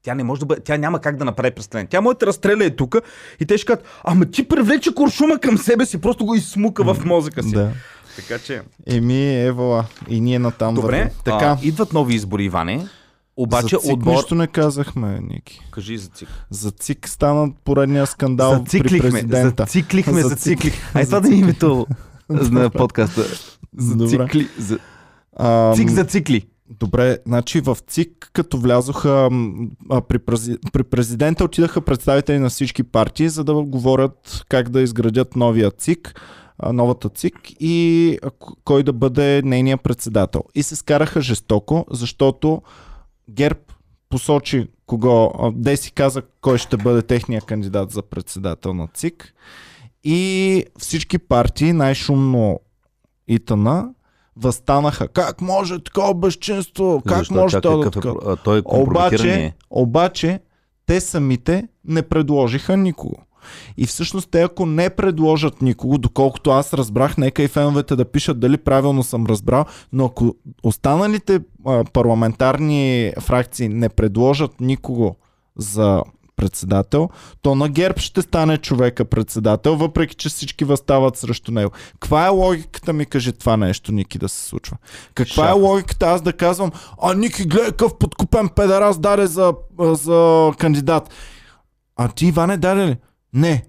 Тя не може да бъде, тя няма как да направи престъпление. Тя може да разстреля и тук и те ще кажат, ама ти привлече куршума към себе си, просто го изсмука в мозъка си. Да. Така че... Еми, евала, и ние натам добре, вървим. Така. А, идват нови избори, Иване. Обаче за ЦИК отбор... нищо не казахме, Ники. Кажи за ЦИК. За ЦИК стана поредния скандал зациклихме, при президента. Зациклихме, зациклих. Ай, това да е името на подкаста. Зацикли. За... А, ЦИК за цикли. Добре, значи в ЦИК, като влязоха а, при, прези, при президента, отидаха представители на всички партии, за да говорят как да изградят новия ЦИК, а, новата ЦИК и а, кой да бъде нейният председател. И се скараха жестоко, защото ГЕРБ посочи кого, а, Деси каза кой ще бъде техния кандидат за председател на ЦИК и всички партии, най-шумно ИТН, възстанаха. Как може такова безчинство? Как защо, може чакай, да такова? Е, е обаче, обаче, те самите не предложиха никого. И всъщност те, ако не предложат никого, доколкото аз разбрах, нека и феновете да пишат дали правилно съм разбрал, но ако останалите парламентарни фракции не предложат никого за председател, то на ГЕРБ ще стане човека председател, въпреки че всички възстават срещу него. Каква е логиката, ми кажи това нещо, Ники, да се случва? Каква Шах. е логиката аз да казвам, а Ники, гледай къв подкупен педарас даде за, за кандидат. А ти, Иване, даде ли? Не.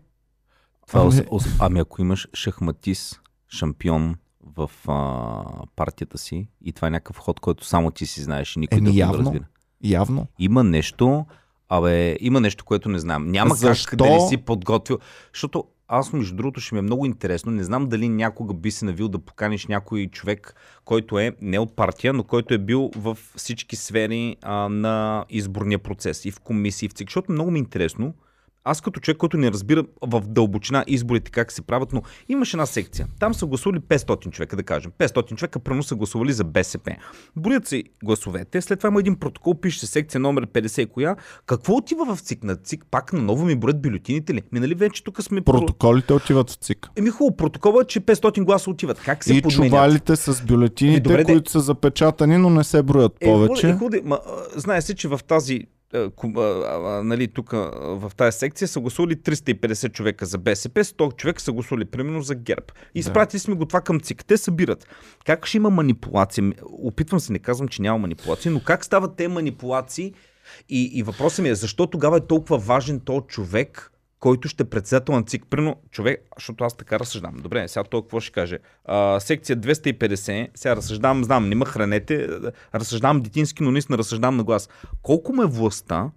Това, ами... ами ако имаш шахматист, шампион в а, партията си и това е някакъв ход, който само ти си знаеш и никой Еми, да го разбира. Явно. Има нещо... Абе, има нещо, което не знам. Няма Защо? как да не си подготвил. Защото аз, между другото, ще ми е много интересно. Не знам дали някога би се навил да поканиш някой човек, който е не от партия, но който е бил в всички сфери а, на изборния процес. И в комисии, и в ЦИК. Защото много ми е интересно. Аз като човек, който не разбира в дълбочина изборите как се правят, но имаш една секция. Там са гласували петстотин човека, да кажем. петстотин човека пръвно са гласували за БСП. Броят се гласовете, след това има един протокол, пише секция номер петдесет коя. Какво отива в ЦИК? На ЦИК пак наново ми броят бюлетините ли? Минали вече тук сме... Протоколите отиват в ЦИК. Еми хубаво, протоколът, че петстотин гласа отиват. Как се и подменят? И чувалите с бюлетините, е, добре, които де... са запечатани, но не се броят повече. Е, хубаво, е, хубаво, ма, знае се, че в тази Нали, тук в тази секция са гласували триста и петдесет човека за БСП, сто човека са гласували примерно за ГЕРБ. И изпратили сме го това към ЦИК. Те събират. Как ще има манипулация? Опитвам се, не казвам, че няма манипулация, но как стават те манипулации? И, и въпросът ми е, защо тогава е толкова важен този човек, който ще председател на ЦИК? Примерно човек, защото аз така разсъждам. Добре, сега той какво ще каже? А, секция двеста и петдесет, сега разсъждам, знам, не ме хранете, разсъждам детински, но наистина разсъждам на глас. Колко ме властта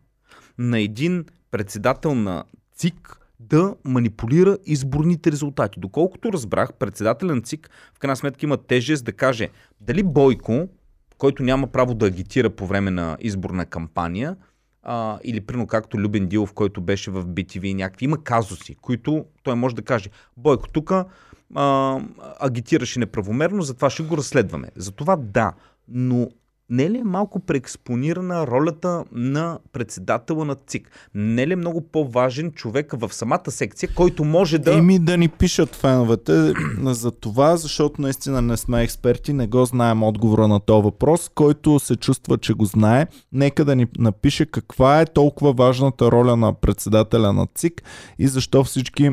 на един председател на ЦИК да манипулира изборните резултати? Доколкото разбрах, председателя на ЦИК в крайна сметка има тежест да каже дали Бойко, който няма право да агитира по време на изборна кампания, Uh, или прино както Любен Дилов, който беше в би ти ви, някакви. Има казуси, които той може да каже. Бойко тук uh, агитираше неправомерно, затова ще го разследваме. Затова да, но не ли е малко преекспонирана ролята на председателя на ЦИК? Не ли е много по-важен човек в самата секция, който може да... Еми да ни пишат феновете за това, защото наистина не сме експерти, не го знаем отговора на този въпрос, който се чувства, че го знае. Нека да ни напише каква е толкова важната роля на председателя на ЦИК и защо всички...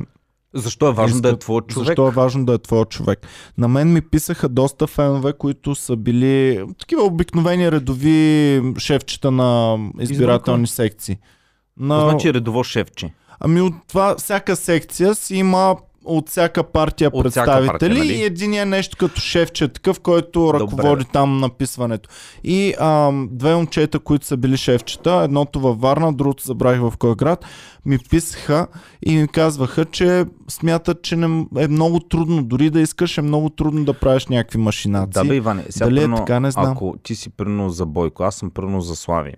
Защо е важно да е твой човек? Защо е важно да е твой човек? На мен ми писаха доста фенове, които са били такива обикновени редови шефчета на избирателни секции. На... Значи редово шефче? Ами от това всяка секция си има от всяка партия от представители всяка партия, нали? И един е нещо като шефче, такъв, който ръководи Добре. там написването. И а, две момчета, които са били шефчета, едното във Варна, другото забравих в кой град, ми писаха и ми казваха, че смятат, че не, е много трудно, дори да искаш, е много трудно да правиш някакви машинации. Да бе, Иване, сега Дали пръвно, е така, не знам. Ако ти си пръвно за Бойко, аз съм пръвно за Слави.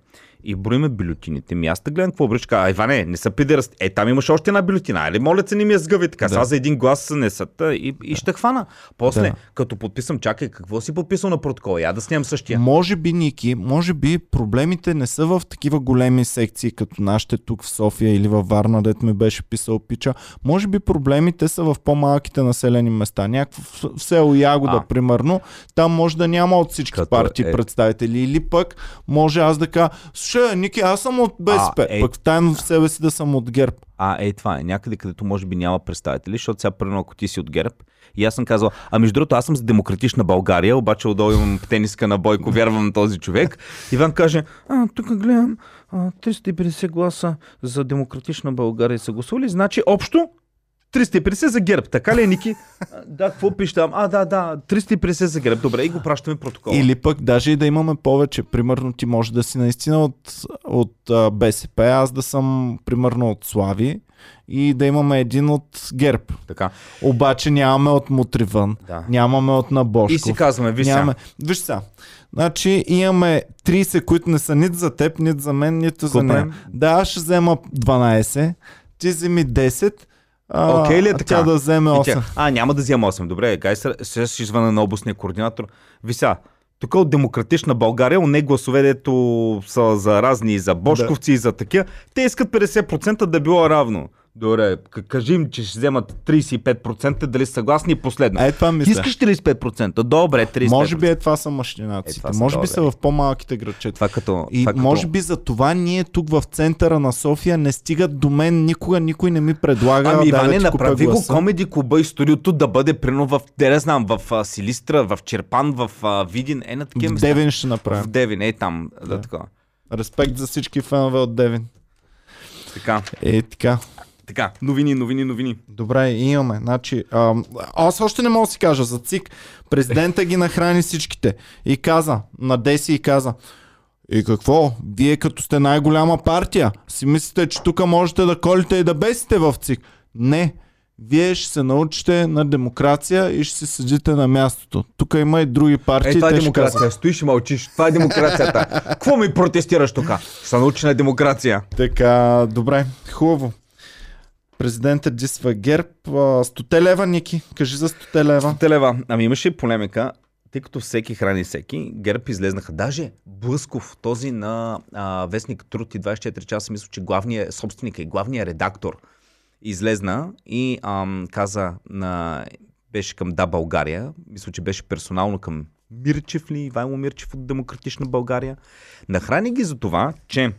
И броиме бюлетините ми. Аз да гледам какво обрича. А, Иване, не са пидеръст. Е, там имаш още една бюлетина. Али, моля се, не ми я сгъви така. Да. Сега за един глас са несата и, да. и ще хвана. После, да. като подписам, чакай, какво си подписал на протокол? Я да снимам същия. Може би, Ники, може би проблемите не са в такива големи секции, като нашите тук в София или във Варна, дето ми беше писал пича. Може би проблемите са в по-малките населени места. Някакво в село Ягода, а. примерно. Там може да няма от всички като партии е... представители. Или пък може аз да кажа, Ше, Ники, аз съм от БСП, а, е, пък тайно в себе си да съм от ГЕРБ. А, е, това е някъде, където може би няма представители, защото сега прено, ако ти си от ГЕРБ, и аз съм казал, а между другото, аз съм с Демократична България, обаче отдолу имам тениска на Бойко, вярвам на този човек. Иван каже, а, тук гледам, триста и петдесет гласа за Демократична България са гласували, значи общо триста и петдесет за ГЕРБ, така ли, Ники? Да, какво пише там? А, да, да, триста и петдесет за ГЕРБ. Добре, и го пращаме протокола. Или пък даже и да имаме повече. Примерно ти може да си наистина от, от БСП, аз да съм примерно от Слави и да имаме един от ГЕРБ. Така. Обаче нямаме от Мутривън, да. нямаме от Набошков. И си казваме, виж сега. Виж сега. Значи имаме трийсет, които не са нито за теб, нито за мен, нито за нея. Да, аз ще взема дванайсет, ти вземи десет, Окей okay, ли е така? Да вземе осем. Тя, а, няма да взема осем. Добре, гай, сега ще извъна на областния координатор. Вися, тук от Демократична България, у не гласове, дето са за разни, за бошковци да. и за такива, те искат петдесет процента да било равно. Добре, кажи им, че ще вземат трийсет и пет процента, дали са съгласни и последно. Е, това мисля. Искаш трийсет и пет процента? Добре, трийсет и пет процента. Може би е това са мащинаците, е, може добре. би са в по-малките градчета. Като, и като... може би за това ние тук в центъра на София не стигат до мен, никога никой не ми предлага. Ами да, Иване, да направи го Комеди Клуба и студиото да бъде прино в, не знам, в а, Силистра, в Черпан, в а, Видин, е на такива. В Девин ще направим. В Девин, е там. Да. Да, така. Респект за всички фенове от Девин. Така. Е, така. Така, новини, новини, новини. Добре, имаме. Значи, а, аз още не мога да си кажа за ЦИК. Президента ги нахрани всичките. И каза, на Деси и каза: и какво? Вие като сте най-голяма партия, си мислите, че тук можете да колите и да бесите в ЦИК. Не. Вие ще се научите на демокрация и ще се седите на мястото. Тук има и други партии. Е, това е демокрация. Казват. Стоиш и мълчиш. Това е демокрацията. Какво ми протестираш тук? Се научи на демокрация. Така, добре. Хубаво. Президентът дисва ГЕРБ. сто лева, Ники. Кажи за сто лева. сто лева. Ами имаше полемика, тъй като всеки храни всеки. ГЕРБ излезнаха. Даже Блъсков, този на а, вестник Труд и двайсет и четири часа, мисля, че главният собственик и главният редактор излезна и ам, каза, на, беше към Да, България. Мисля, че беше персонално към Мирчев ли, Ивайло Мирчев от Демократична България. Нахрани ги за това, че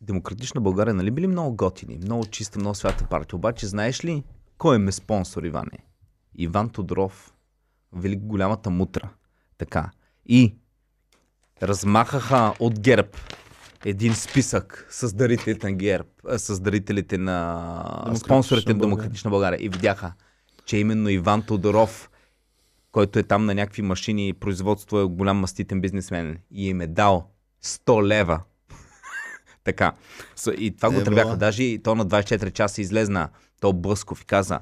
Демократична България, нали били много готини, много чиста, много свята партия. Обаче знаеш ли кой е ме спонсор, Иване? Иван Тодоров, велик голямата мутра. Така. И размахаха от ГЕРБ един списък с дарителите на ГЕРБ, с дарителите на спонсорите на Демократична България. И видяха, че именно Иван Тодоров, който е там на някакви машини и производство, е голям маститен бизнесмен и им е дал сто лева. Така. И това не го тръбяха. Даже и то на двайсет и четири часа излезна то Блъсков и каза: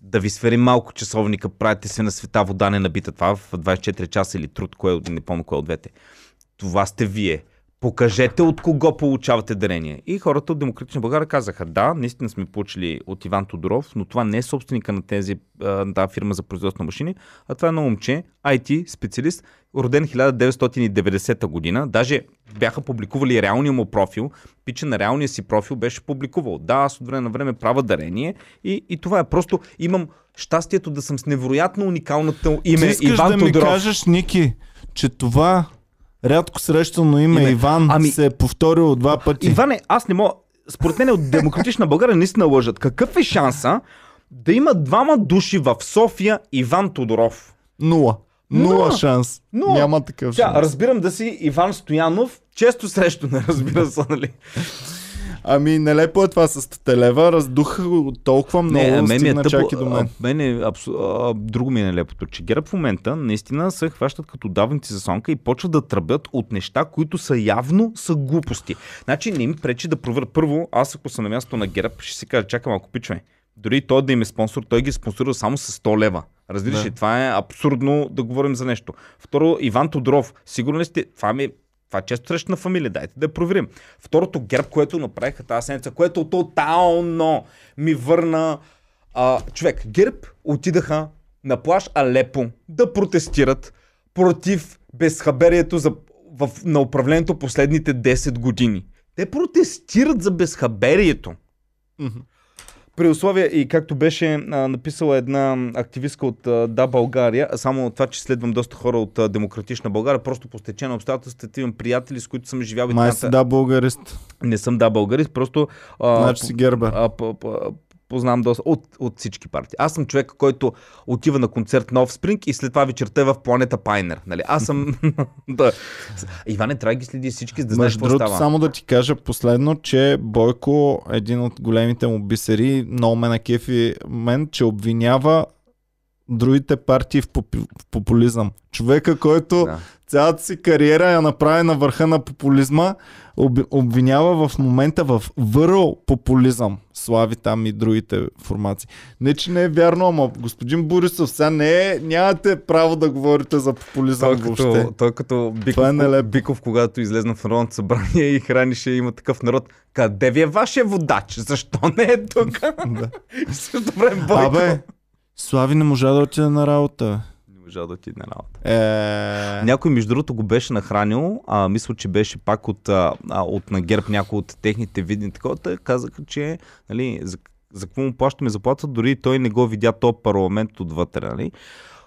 да ви свери малко часовника, правите се на света, вода не набита. Това в двайсет и четири часа или Труд, кое, не помня кое от двете. Това сте вие. Покажете от кого получавате дарение. И хората от Демократична България казаха: да, наистина сме получили от Иван Тодоров, но това не е собственика на тези да, фирма за производство на машини, а това е едно момче, ай ти специалист, роден хиляда деветстотин и деветдесета година. Даже бяха публикували реалния му профил. Пича на реалния си профил беше публикувал. Да, аз от време на време правя дарение и, и това е. Просто имам щастието да съм с невероятно уникалното име Иван Тодоров. Ти искаш да ми кажеш, Ники, че това рядко срещано име, име. Иван ами... се е повторил два пъти. Иване, аз не мога. Според мен от Демократична България наистина лъжат. Какъв е шанса да има двама души в София Иван Тодоров? Нула. Нула шанс. Нула. Няма такъв шанс. Да, разбирам да си Иван Стоянов. Често срещу, не разбира се, нали? Ами нелепо е това с сто лева. Раздуха го толкова много, не, мен стигна е чак и до мен. А, мен е абсу... а, друго ми е нелепото, че ГЕРБ в момента наистина се хващат като давници за сонка и почват да тръбят от неща, които са явно са глупости. Значи не им пречи да проверя. Първо, аз ако съм на място на ГЕРБ, ще си кажа: чакам, ако пичваме. Дори той да им е спонсор, той ги е спонсорил само с сто лева. Разбираш ли, да. Това е абсурдно да говорим за нещо. Второ, Иван Тодоров, сигурно ли сте, това ми това е често срещна фамилия, дайте да я проверим. Второто, ГЕРБ, което направиха тази седмица, което тотално ми върна а, човек. ГЕРБ отидаха на плаж Алепо да протестират против безхаберието за, в, на управлението последните десет години. Те протестират за безхаберието. Mm-hmm. При условия, и както беше а, написала една активистка от а, Да, България, само това, че следвам доста хора от а, Демократична България, просто по стечение на обстоятелствата имам приятели, с които съм живял. Май си Да, българист. Не съм Да, българист, просто а, значи си герба. А, по, по, познавам доста от, от всички партии. Аз съм човек, който отива на концерт на Offspring и след това вечерта е в планета Пайнер. Нали? Аз съм... да. Иване, трябва да ги следи всички, за да знаеш какво става. Само да ти кажа последно, че Бойко, един от големите му бисери, много ме на кефи мен, че обвинява другите партии в, попу... в популизъм. Човека, който да. цялата си кариера я направи на върха на популизма, об... обвинява в момента в върл популизъм. Слави там и другите формации. Не, че не е вярно, ама господин Борисов, сега не е, нямате право да говорите за популизъм той въобще. Като, той като Биков, е Биков, когато излезна в Народното събрание и хранише, има такъв народ. Къде ви е вашия водач? Защо не е тук? Добре, Бойко. Абе, Слави не можа да отиде на работа. можа да отиде на работа. Е... Някой, между другото, го беше нахранил, а, мисля, че беше пак от, а, от на ГЕРБ, някой от техните видни такова, казаха, че нали, за, за какво му плащаме заплата, дори той не го видя този парламент отвътре, нали?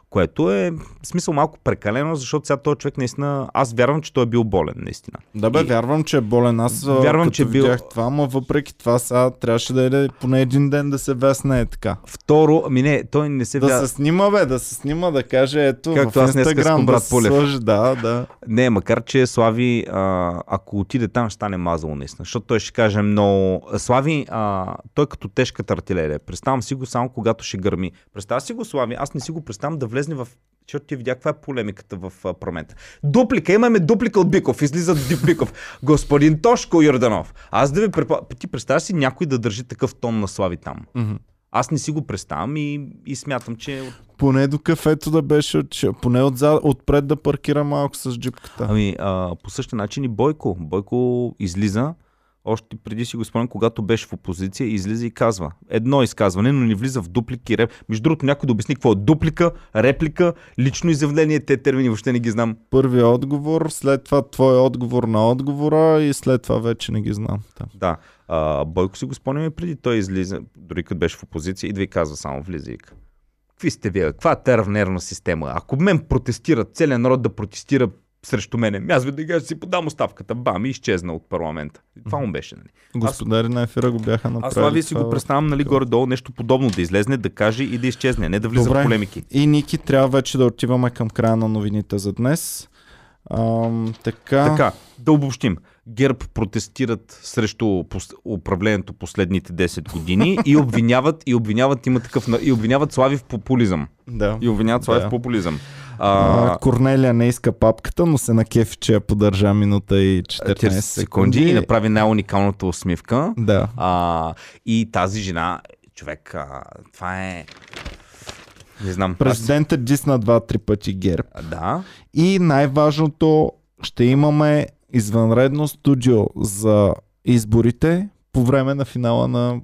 Което е в смисъл малко прекалено, защото сега този човек наистина, аз вярвам, че той е бил болен наистина. Да бе, и... вярвам, че е болен. Аз вярвам, като че видях бил... това, но въпреки това сега трябваше да е поне един ден да се вясне е така. Второ, ами не, той не се вя... Да се снима бе, да се снима, да каже ето както в Инстаграм да се сложи. Да, да. Не, макар че Слави, а, ако отиде там, ще стане мазало наистина, защото той ще каже много... Слави, а, той като тежката артилерия, представям си го само когато ще гърми. Представя си го Слави, аз не си го представям да влезе в... Защото ти видя каква е полемиката в парламента. Дуплика, имаме дуплика от Биков, излиза Биков. Господин Тошко Йорданов, аз да ви препа... Ти представяш си някой да държи такъв тон на Слави там? Mm-hmm. Аз не си го представям и, и смятам, че... Поне до кафето да беше, поне отзад, отпред да паркира малко с джипката. Ами, а, по същия начин и Бойко. Бойко излиза, още преди си го спомням, когато беше в опозиция, излиза и казва. Едно изказване, но не влиза в дуплики и реп. Между другото, някой да обясни какво е дуплика, реплика, лично изявление, те термини въобще не ги знам. Първият отговор, след това твой отговор на отговора и след това вече не ги знам. Да. да. А, Бойко си го спомням и преди той излиза, дори като беше в опозиция, идва и казва само влиза и казва. Какви сте вие? Каква търв нервна система? Ако мен протестират, целият народ да протестира срещу мене. Аз веднага си подам оставката. Бам, и изчезна от парламента. Това му беше, нали? Господари аз... на ефира го бяха направили. Аз Слави си го представям, нали, горе-долу нещо подобно да излезне, да каже и да изчезне, не да влиза Добре. в полемики. И Ники, трябва вече да отиваме към края на новините за днес. Ам, така... така, да обобщим. ГЕРБ протестират срещу управлението последните десет години и обвиняват, и обвиняват, има такъв, и обвиняват Слави в популизъм. Да. И обвиняват Слави да. в популизъм. А... Корнелия не иска папката, но се накефи, че я подържа минута и четиринайсет секунди и направи най-уникалната усмивка. Да. А, и тази жена, човек, а, това е... Не знам. Президентът дисна два-три пъти ГЕРБ. Да. И най-важното, ще имаме извънредно студио за изборите по време на финала на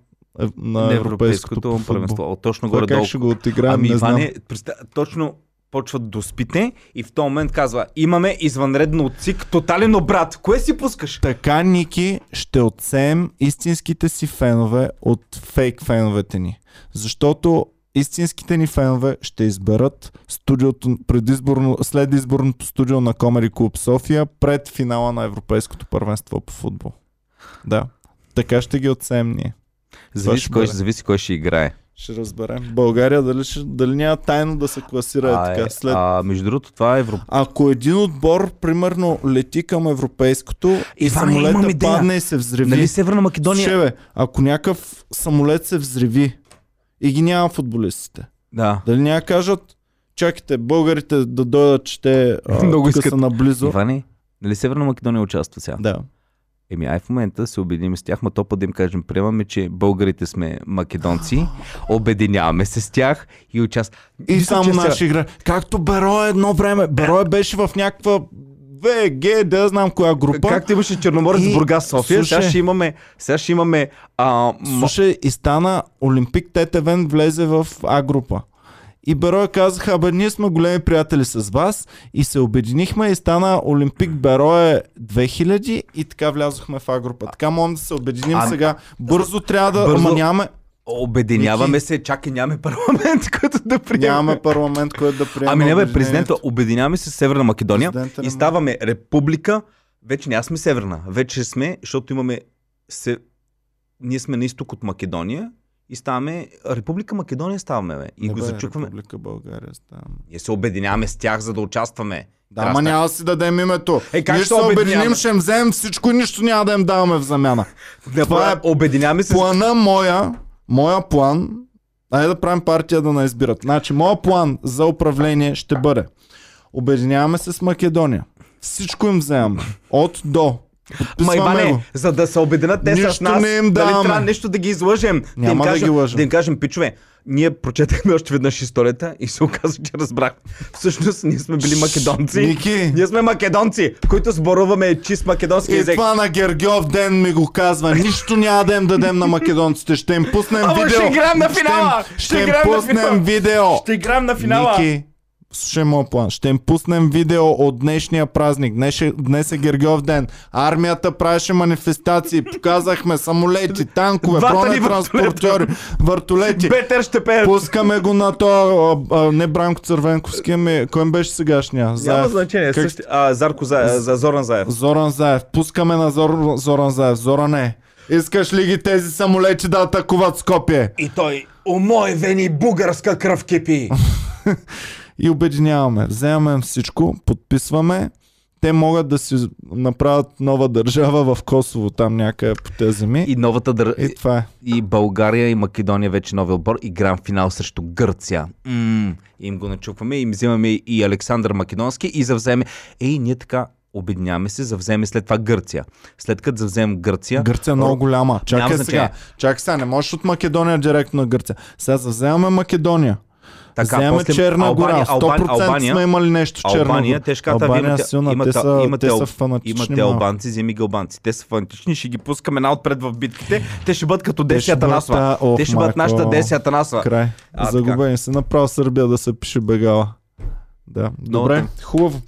на Европейското първенство. Точно горе долу. Как ще го отиграем, ами, не знам. Представ... Точно почват доспите и в този момент казва: имаме извънредно от ЦИК, тотален обрат. Кое си пускаш? Така, Ники, ще отсеем истинските си фенове от фейк феновете ни. Защото истинските ни фенове ще изберат студиото, предизборно, следизборното студио на Комеди Клуб София пред финала на Европейското първенство по футбол. Да, така ще ги отсеем ние. Зависи кой, зависи кой ще играе. Ще разберем. България дали, ще, дали няма тайно да се класира а, е, така. След... А, между другото, това е Европа. Ако един отбор, примерно, лети към Европейското и, и самолета падне и се взриви. Нали Северна Македония? Шеве, ако някакъв самолет се взриви и ги няма футболистите. Да. Дали няма кажат, чакайте българите да дойдат, че те много искат. Са наблизо. Ивани, дали Северна Македония участва сега? Да. Еми, ай в момента се обединим с тях, ма топа да им кажем, приемаме, че българите сме македонци, обединяваме се с тях и участваме. И мисля, само наша игра. Както Беро едно време. Беро беше в някаква ВГ, да знам коя група. Както имаше Черноморец и... Бургас София, слушай, сега ще имаме... Сега ще имаме а... Слушай, и стана Олимпик Тетевен влезе в А група. И Берой казаха, абе, ние сме големи приятели с вас и се обединихме и стана Олимпик Берое две хиляди и така влязохме в А-група. Така можем да се обединим а, сега. Бързо трябва да... Бързо... Ама нямаме... Обединяваме Ники... се, чакай, нямаме парламент, който да приемем. Нямаме парламент, който да приемем. Ами не бе, президента, обединяваме се с Северна Македония президента и ставаме република. Вече не сме Северна. Вече сме, защото имаме... Се... Ние сме на изток от Македония. И ставаме, Република Македония ставаме, бе. И не го бе, зачукваме. Република България ставаме. Ние се обединяваме с тях, за да участваме. Да, ама няма да си дадем името. Е, как ние ще се обединим, ще им вземем всичко и нищо няма да им даваме в замяна. Да, това е обединяваме се. Плана моя, моя план, а е да правим партия да не избират. Значи, моя план за управление ще бъде. Обединяваме се с Македония. Всичко им вземаме. От до. Ма Иване, за да се обединят те с нас, не им дали трябва нещо да ги излъжем? Няма да им кажем, да ги лъжем. Да им кажем, пичове, ние прочетахме още веднъж историята и се оказа, че разбрах. Всъщност ние сме били македонци. Ники. Ние сме македонци, които сборуваме чист македонски език. И това на Гергьов ден ми го казва. Нищо няма да им дадем на македонците. Ще им пуснем видео. Ще играем на финала. Ще им пуснем видео. Ще играем на финала. Ники, слушай моят план. Ще им пуснем видео от днешния празник. Днес е, днес е Гергьов ден. Армията правеше манифестации. Показахме самолети, танкове, бронетранспортьори, въртолети. Бетер ще пеят. Пускаме го на то. Не Бранко Цървенковски, ами кой им беше сегашния? Няма значение. Как... Същи... А, Зарко Заев. За Зоран Заев. Зоран Заев. Пускаме на Зор... Зоран Заев. Зоран е. Искаш ли ги тези самолети да атакуват Скопие? И той, у мой вени бугарска кръв кипи. И обединяваме. Вземаме всичко, подписваме. Те могат да си направят нова държава в Косово, там някъде по тези земи. И новата дър... и, това е. И България и Македония вече нови отбор и гранд финал срещу Гърция. М-м. Им го начупваме и им взимаме и Александър Македонски и завземе. Ей, ние така обедняваме се, завземе след това Гърция. След като завземем Гърция... Гърция е много голяма. Чакай сега. Чакай сега, не можеш от Македония директно на Гърция. Сега завземаме Македония. Така, вземе после... Черна гора, сто процента Албания, сме имали нещо в Черна Албания, тежката Албания силна, имате, те, са, имате, те са фанатични. Имате албанци, вземи ги албанци, те са фанатични, ще ги пускаме наотпред в битките, те ще бъдат като Деси Атанасова. Те ще бъдат нашата Деси Атанасова. Край, загубени се, направо Сърбия да се пише бегала. Да. Добре, но, да. Хубаво.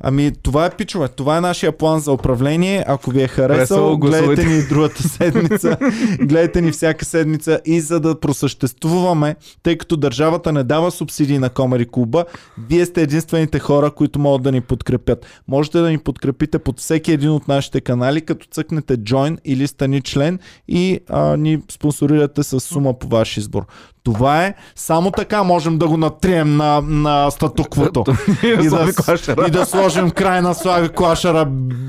Ами това е пичове, това е нашия план за управление. Ако ви е харесало, гледайте ни другата седмица, гледайте ни всяка седмица и за да просъществуваме, тъй като държавата не дава субсидии на Комеди клуба, вие сте единствените хора, които могат да ни подкрепят. Можете да ни подкрепите под всеки един от нашите канали, като цъкнете Join или стани член и а, ни спонсорирате с сума по ваш избор. Това е, само така можем да го натрием на, на статуквото и, да, и да сложим край на Слави Клашара,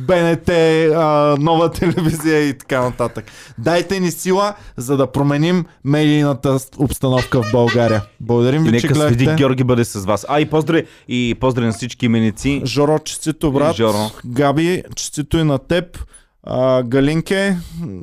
Б Н Т, Нова телевизия и така нататък. Дайте ни сила, за да променим медийната обстановка в България. Благодарим ви, че гледахте. Нека Свети Георги бъде с вас. А и поздрави, и поздрави на всички именици. Жоро, честито, брат. Жоро. Габи, честито и на теб. А, Галинке,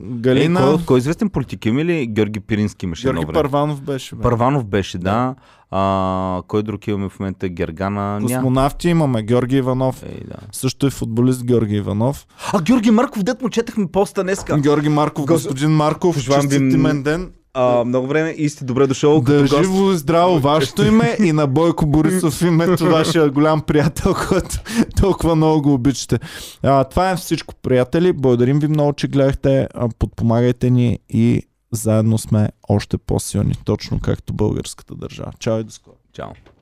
Галина... Е, кой, кой известен политик има ли? Георги Пирински имаше едно време. Георги Първанов беше. Бе. Първанов беше, да. А, кой друг имаме в момента? Гергана... Космонавти имаме. Георги Иванов. Ей, да. Също е футболист Георги Иванов. А, Георги Марков, дет му четахме поста днеска. Георги Марков, господин Марков, честит имен ден. А, много време и сте добре дошъл. Да, живо и здраво вашето име и на Бойко Борисов името, вашия голям приятел, който толкова много го обичате. А, това е всичко, приятели. Благодарим ви много, че гледахте. Подпомагайте ни и заедно сме още по-силни, точно както българската държава. Чао и до скоро. Чао.